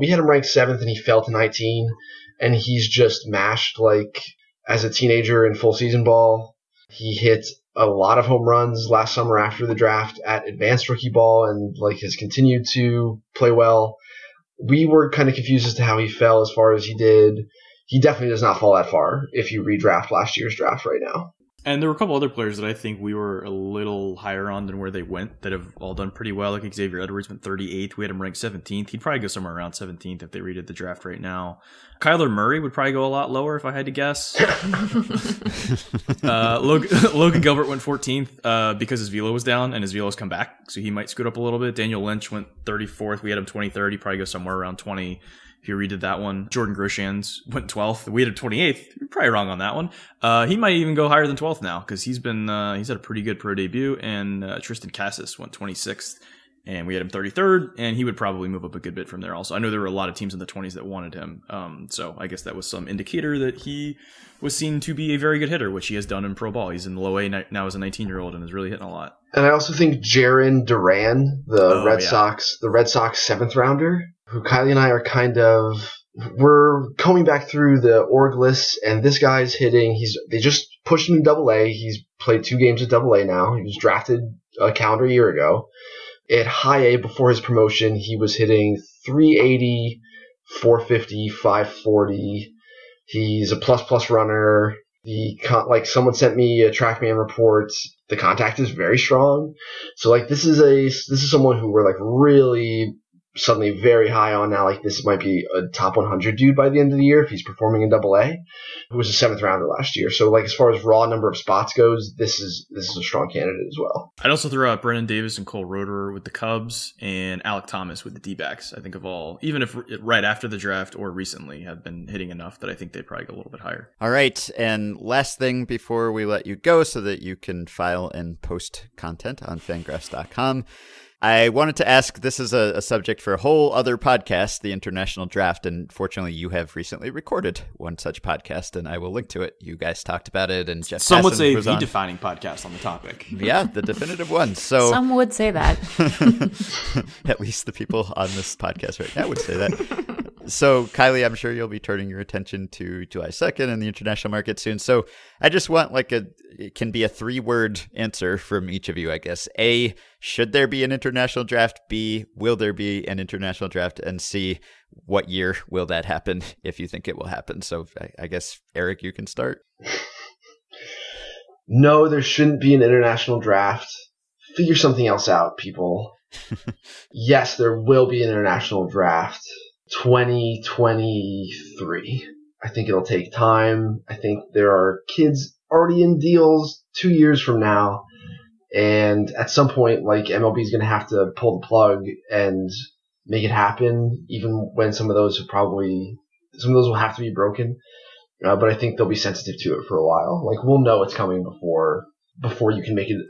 we had him ranked 7th and he fell to 19, and he's just mashed. Like, as a teenager in full season ball, he hit a lot of home runs last summer after the draft at advanced rookie ball, and like has continued to play well. We were kind of confused as to how he fell as far as he did. He definitely does not fall that far if you redraft last year's draft right now. And there were a couple other players that I think we were a little higher on than where they went that have all done pretty well. Like Xavier Edwards went 38th. We had him ranked 17th. He'd probably go somewhere around 17th if they redid the draft right now. Kyler Murray would probably go a lot lower if I had to guess. Logan Gilbert went 14th because his velo was down, and his velo's come back, so he might scoot up a little bit. Daniel Lynch went 34th. We had him 23rd. He'd probably go somewhere around 20. If you redid that one. Jordan Groshans went 12th. We had him 28th. You're probably wrong on that one. He might even go higher than 12th now, because he's had a pretty good pro debut. And Tristan Cassis went 26th, and we had him 33rd, and he would probably move up a good bit from there also. I know there were a lot of teams in the 20s that wanted him. So I guess that was some indicator that he was seen to be a very good hitter, which he has done in pro ball. He's in low A now as a 19-year-old and is really hitting a lot. And I also think Jarren Duran, the Red Sox seventh rounder, who Kylie and I are we're combing back through the org list, and this guy's hitting. They just pushed him to Double-A. He's played 2 games at Double-A now. He was drafted a calendar year ago. At High-A before his promotion, he was hitting 380, 450, 540. He's a plus-plus runner. Someone sent me a TrackMan report. The contact is very strong. So, this is someone who we're, really suddenly very high on now. This might be a top 100 dude by the end of the year if he's performing in Double-A, who was a 7th rounder last year. So, as far as raw number of spots goes, this is a strong candidate as well. I'd also throw out Brennan Davis and Cole Roederer with the Cubs and Alec Thomas with the D-backs. I think of all, even if right after the draft or recently, have been hitting enough that I think they'd probably go a little bit higher. All right. And last thing before we let you go so that you can file and post content on fangraphs.com. I wanted to ask, this is a subject for a whole other podcast, the International Draft, and fortunately you have recently recorded one such podcast, and I will link to it. You guys talked about it, and Jeff Some Passan would say the defining podcast on the topic. Yeah, the definitive one. So some would say that. At least the people on this podcast right now would say that. So, Kylie, I'm sure you'll be turning your attention to July 2nd and the international market soon. So I just want it can be a 3-word answer from each of you, I guess. A, should there be an international draft? B, will there be an international draft? And C, what year will that happen if you think it will happen? So I guess, Eric, you can start. No, there shouldn't be an international draft. Figure something else out, people. Yes, there will be an international draft. 2023. I think it'll take time. I think there are kids already in deals 2 years from now. And at some point, MLB is going to have to pull the plug and make it happen, even when some of those will have to be broken. But I think they'll be sensitive to it for a while. We'll know it's coming before you can make it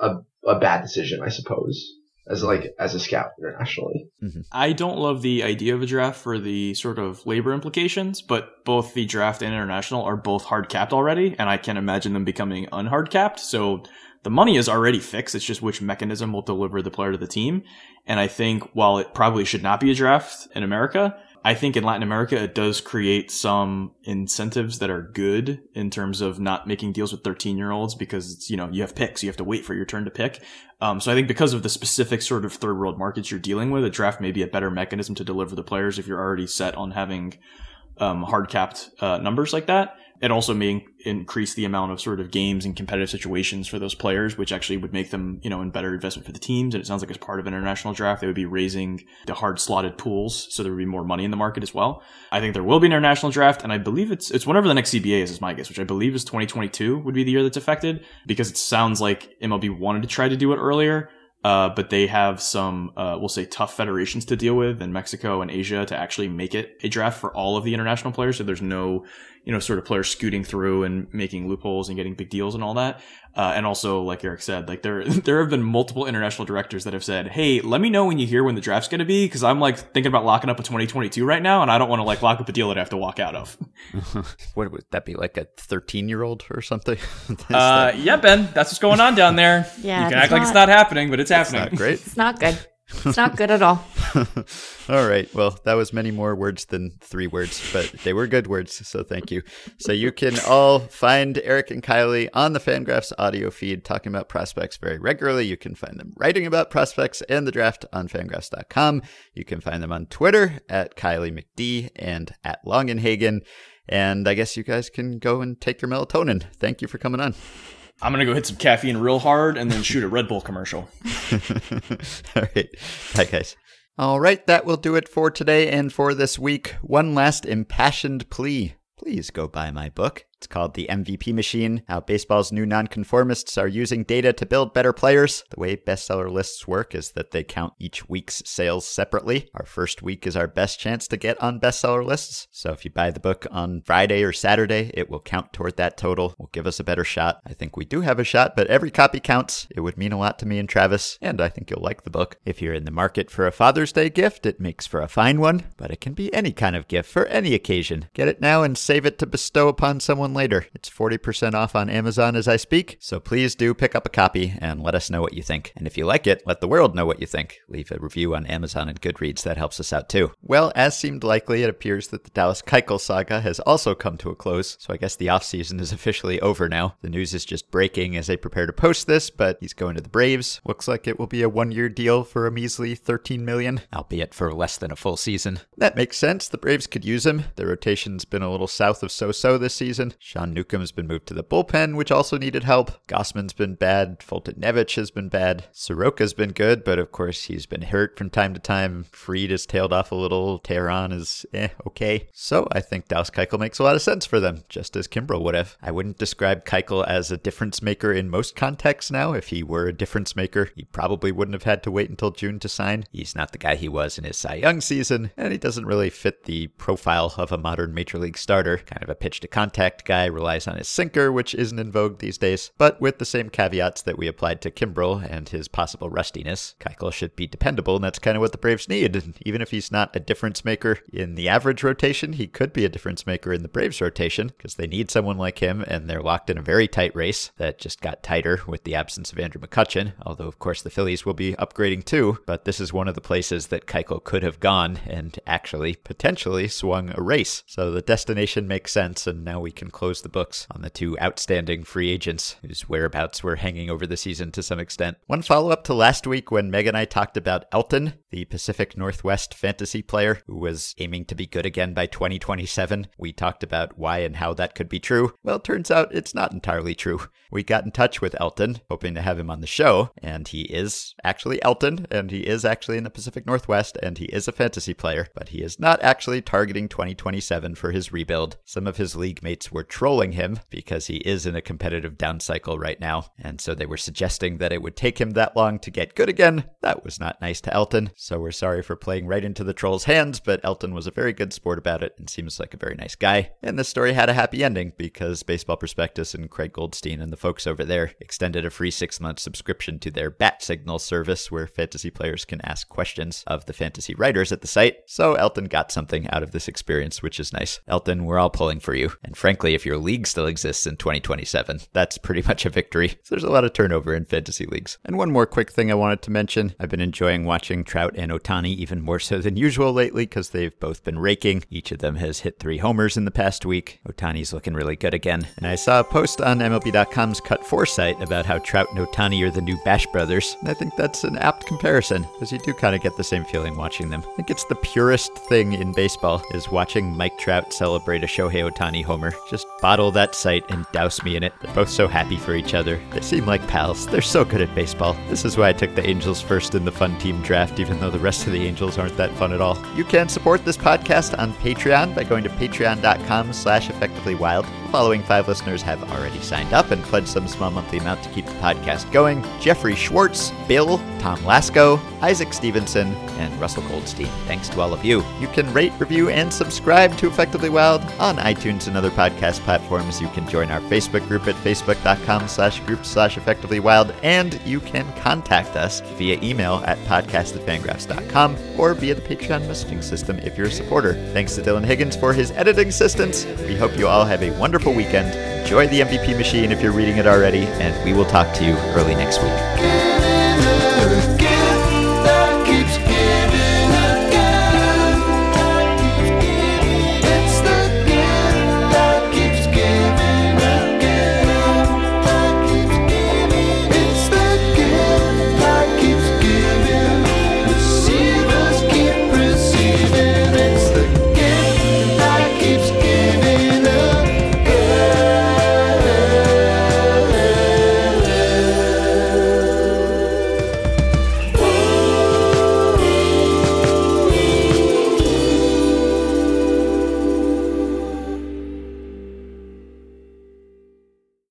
a bad decision, I suppose. As a scout internationally. Mm-hmm. I don't love the idea of a draft for the sort of labor implications, but both the draft and international are both hard capped already, and I can't imagine them becoming unhard capped. So the money is already fixed. It's just which mechanism will deliver the player to the team. And I think while it probably should not be a draft in America, I think in Latin America, it does create some incentives that are good in terms of not making deals with 13-year-olds because it's, you have picks. You have to wait for your turn to pick. So I think because of the specific sort of third world markets you're dealing with, a draft may be a better mechanism to deliver the players if you're already set on having hard capped numbers like that. It also may increase the amount of sort of games and competitive situations for those players, which actually would make them, in better investment for the teams. And it sounds like as part of an international draft, they would be raising the hard slotted pools. So there would be more money in the market as well. I think there will be an international draft. And I believe it's whenever the next CBA is my guess, which I believe is 2022 would be the year that's affected because it sounds like MLB wanted to try to do it earlier. But they have some, we'll say, tough federations to deal with in Mexico and Asia to actually make it a draft for all of the international players. So there's no, sort of players scooting through and making loopholes and getting big deals and all that. And also, like Eric said, there have been multiple international directors that have said, hey, let me know when you hear when the draft's going to be, because I'm thinking about locking up a 2022 right now, and I don't want to lock up a deal that I have to walk out of. What would that be, a 13-year-old or something? Yeah, Ben, that's what's going on down there. Yeah, you can act like it's not happening, but it's happening. It's not great. It's not good. It's not good at all. All right. Well, that was many more words than 3 words, but they were good words. So thank you. So you can all find Eric and Kylie on the Fangraphs audio feed talking about prospects very regularly. You can find them writing about prospects and the draft on fangraphs.com. You can find them on Twitter at Kylie McD and at Longenhagen. And I guess you guys can go and take your melatonin. Thank you for coming on. I'm going to go hit some caffeine real hard and then shoot a Red Bull commercial. All right. Bye, guys. All right. That will do it for today and for this week. One last impassioned plea. Please go buy my book. It's called The MVP Machine, How Baseball's New Nonconformists Are Using Data to Build Better Players. The way bestseller lists work is that they count each week's sales separately. Our first week is our best chance to get on bestseller lists. So if you buy the book on Friday or Saturday, it will count toward that total. Will give us a better shot. I think we do have a shot, but every copy counts. It would mean a lot to me and Travis, and I think you'll like the book. If you're in the market for a Father's Day gift, it makes for a fine one, but it can be any kind of gift for any occasion. Get it now and save it to bestow upon someone one later. It's 40% off on Amazon as I speak, so please do pick up a copy and let us know what you think. And if you like it, let the world know what you think. Leave a review on Amazon and Goodreads. That helps us out too. Well, as seemed likely, it appears that the Dallas Keuchel saga has also come to a close, so I guess the offseason is officially over now. The news is just breaking as they prepare to post this, but he's going to the Braves. Looks like it will be a one-year deal for a measly $13 million, albeit for less than a full season. That makes sense. The Braves could use him. Their rotation's been a little south of so-so this season. Sean Newcomb's been moved to the bullpen, which also needed help. Gossman's been bad. Fulton Nevich has been bad. Soroka's been good, but of course he's been hurt from time to time. Fried has tailed off a little. Tehran is okay. So I think Dallas Keuchel makes a lot of sense for them, just as Kimbrel would have. I wouldn't describe Keuchel as a difference maker in most contexts now. If he were a difference maker, he probably wouldn't have had to wait until June to sign. He's not the guy he was in his Cy Young season, and he doesn't really fit the profile of a modern major league starter. Kind of a pitch to contact guy, relies on his sinker, which isn't in vogue these days, but with the same caveats that we applied to Kimbrel and his possible rustiness. Keuchel should be dependable, and that's kind of what the Braves need. And even if he's not a difference maker in the average rotation, he could be a difference maker in the Braves rotation, because they need someone like him, and they're locked in a very tight race that just got tighter with the absence of Andrew McCutchen, although of course the Phillies will be upgrading too, but this is one of the places that Keuchel could have gone and actually potentially swung a race. So the destination makes sense, and now we can close the books on the two outstanding free agents whose whereabouts were hanging over the season to some extent. One follow-up to last week when Meg and I talked about Elton, the Pacific Northwest fantasy player who was aiming to be good again by 2027. We talked about why and how that could be true. Well, it turns out it's not entirely true. We got in touch with Elton, hoping to have him on the show, and he is actually Elton, and he is actually in the Pacific Northwest, and he is a fantasy player, but he is not actually targeting 2027 for his rebuild. Some of his league mates were trolling him because he is in a competitive down cycle right now, and so they were suggesting that it would take him that long to get good again. That was not nice to Elton, so we're sorry for playing right into the trolls' hands, but Elton was a very good sport about it and seems like a very nice guy. And this story had a happy ending because Baseball Prospectus and Craig Goldstein and the folks over there extended a free 6-month subscription to their Bat Signal service where fantasy players can ask questions of the fantasy writers at the site. So Elton got something out of this experience, which is nice. Elton, we're all pulling for you. And frankly, if your league still exists in 2027, that's pretty much a victory. So there's a lot of turnover in fantasy leagues. And one more quick thing I wanted to mention. I've been enjoying watching Trout and Ohtani even more so than usual lately because they've both been raking. Each of them has hit 3 homers in the past week. Ohtani's looking really good again. And I saw a post on MLB.com's Cut 4 site about how Trout and Ohtani are the new Bash Brothers. And I think that's an apt comparison, because you do kind of get the same feeling watching them. I think it's the purest thing in baseball is watching Mike Trout celebrate a Shohei Ohtani homer. Just bottle that sight and douse me in it. They're both so happy for each other. They seem like pals. They're so good at baseball. This is why I took the Angels first in the fun team draft, even though the rest of the Angels aren't that fun at all. You can support this podcast on Patreon by going to patreon.com/effectivelywild. The following 5 listeners have already signed up and pledged some small monthly amount to keep the podcast going: Jeffrey Schwartz, Bill, Tom Lasko, Isaac Stevenson, and Russell Goldstein. Thanks to all of you. You can rate, review, and subscribe to Effectively Wild on iTunes and other podcast platforms. You can join our Facebook group at facebook.com/group/effectivelywild, and you can contact us via email at podcast@fangraphs.com or via the Patreon messaging system if you're a supporter. Thanks to Dylan Higgins for his editing assistance. We hope you all have a wonderful weekend. Enjoy the MVP machine if you're reading it already, and we will talk to you early next week.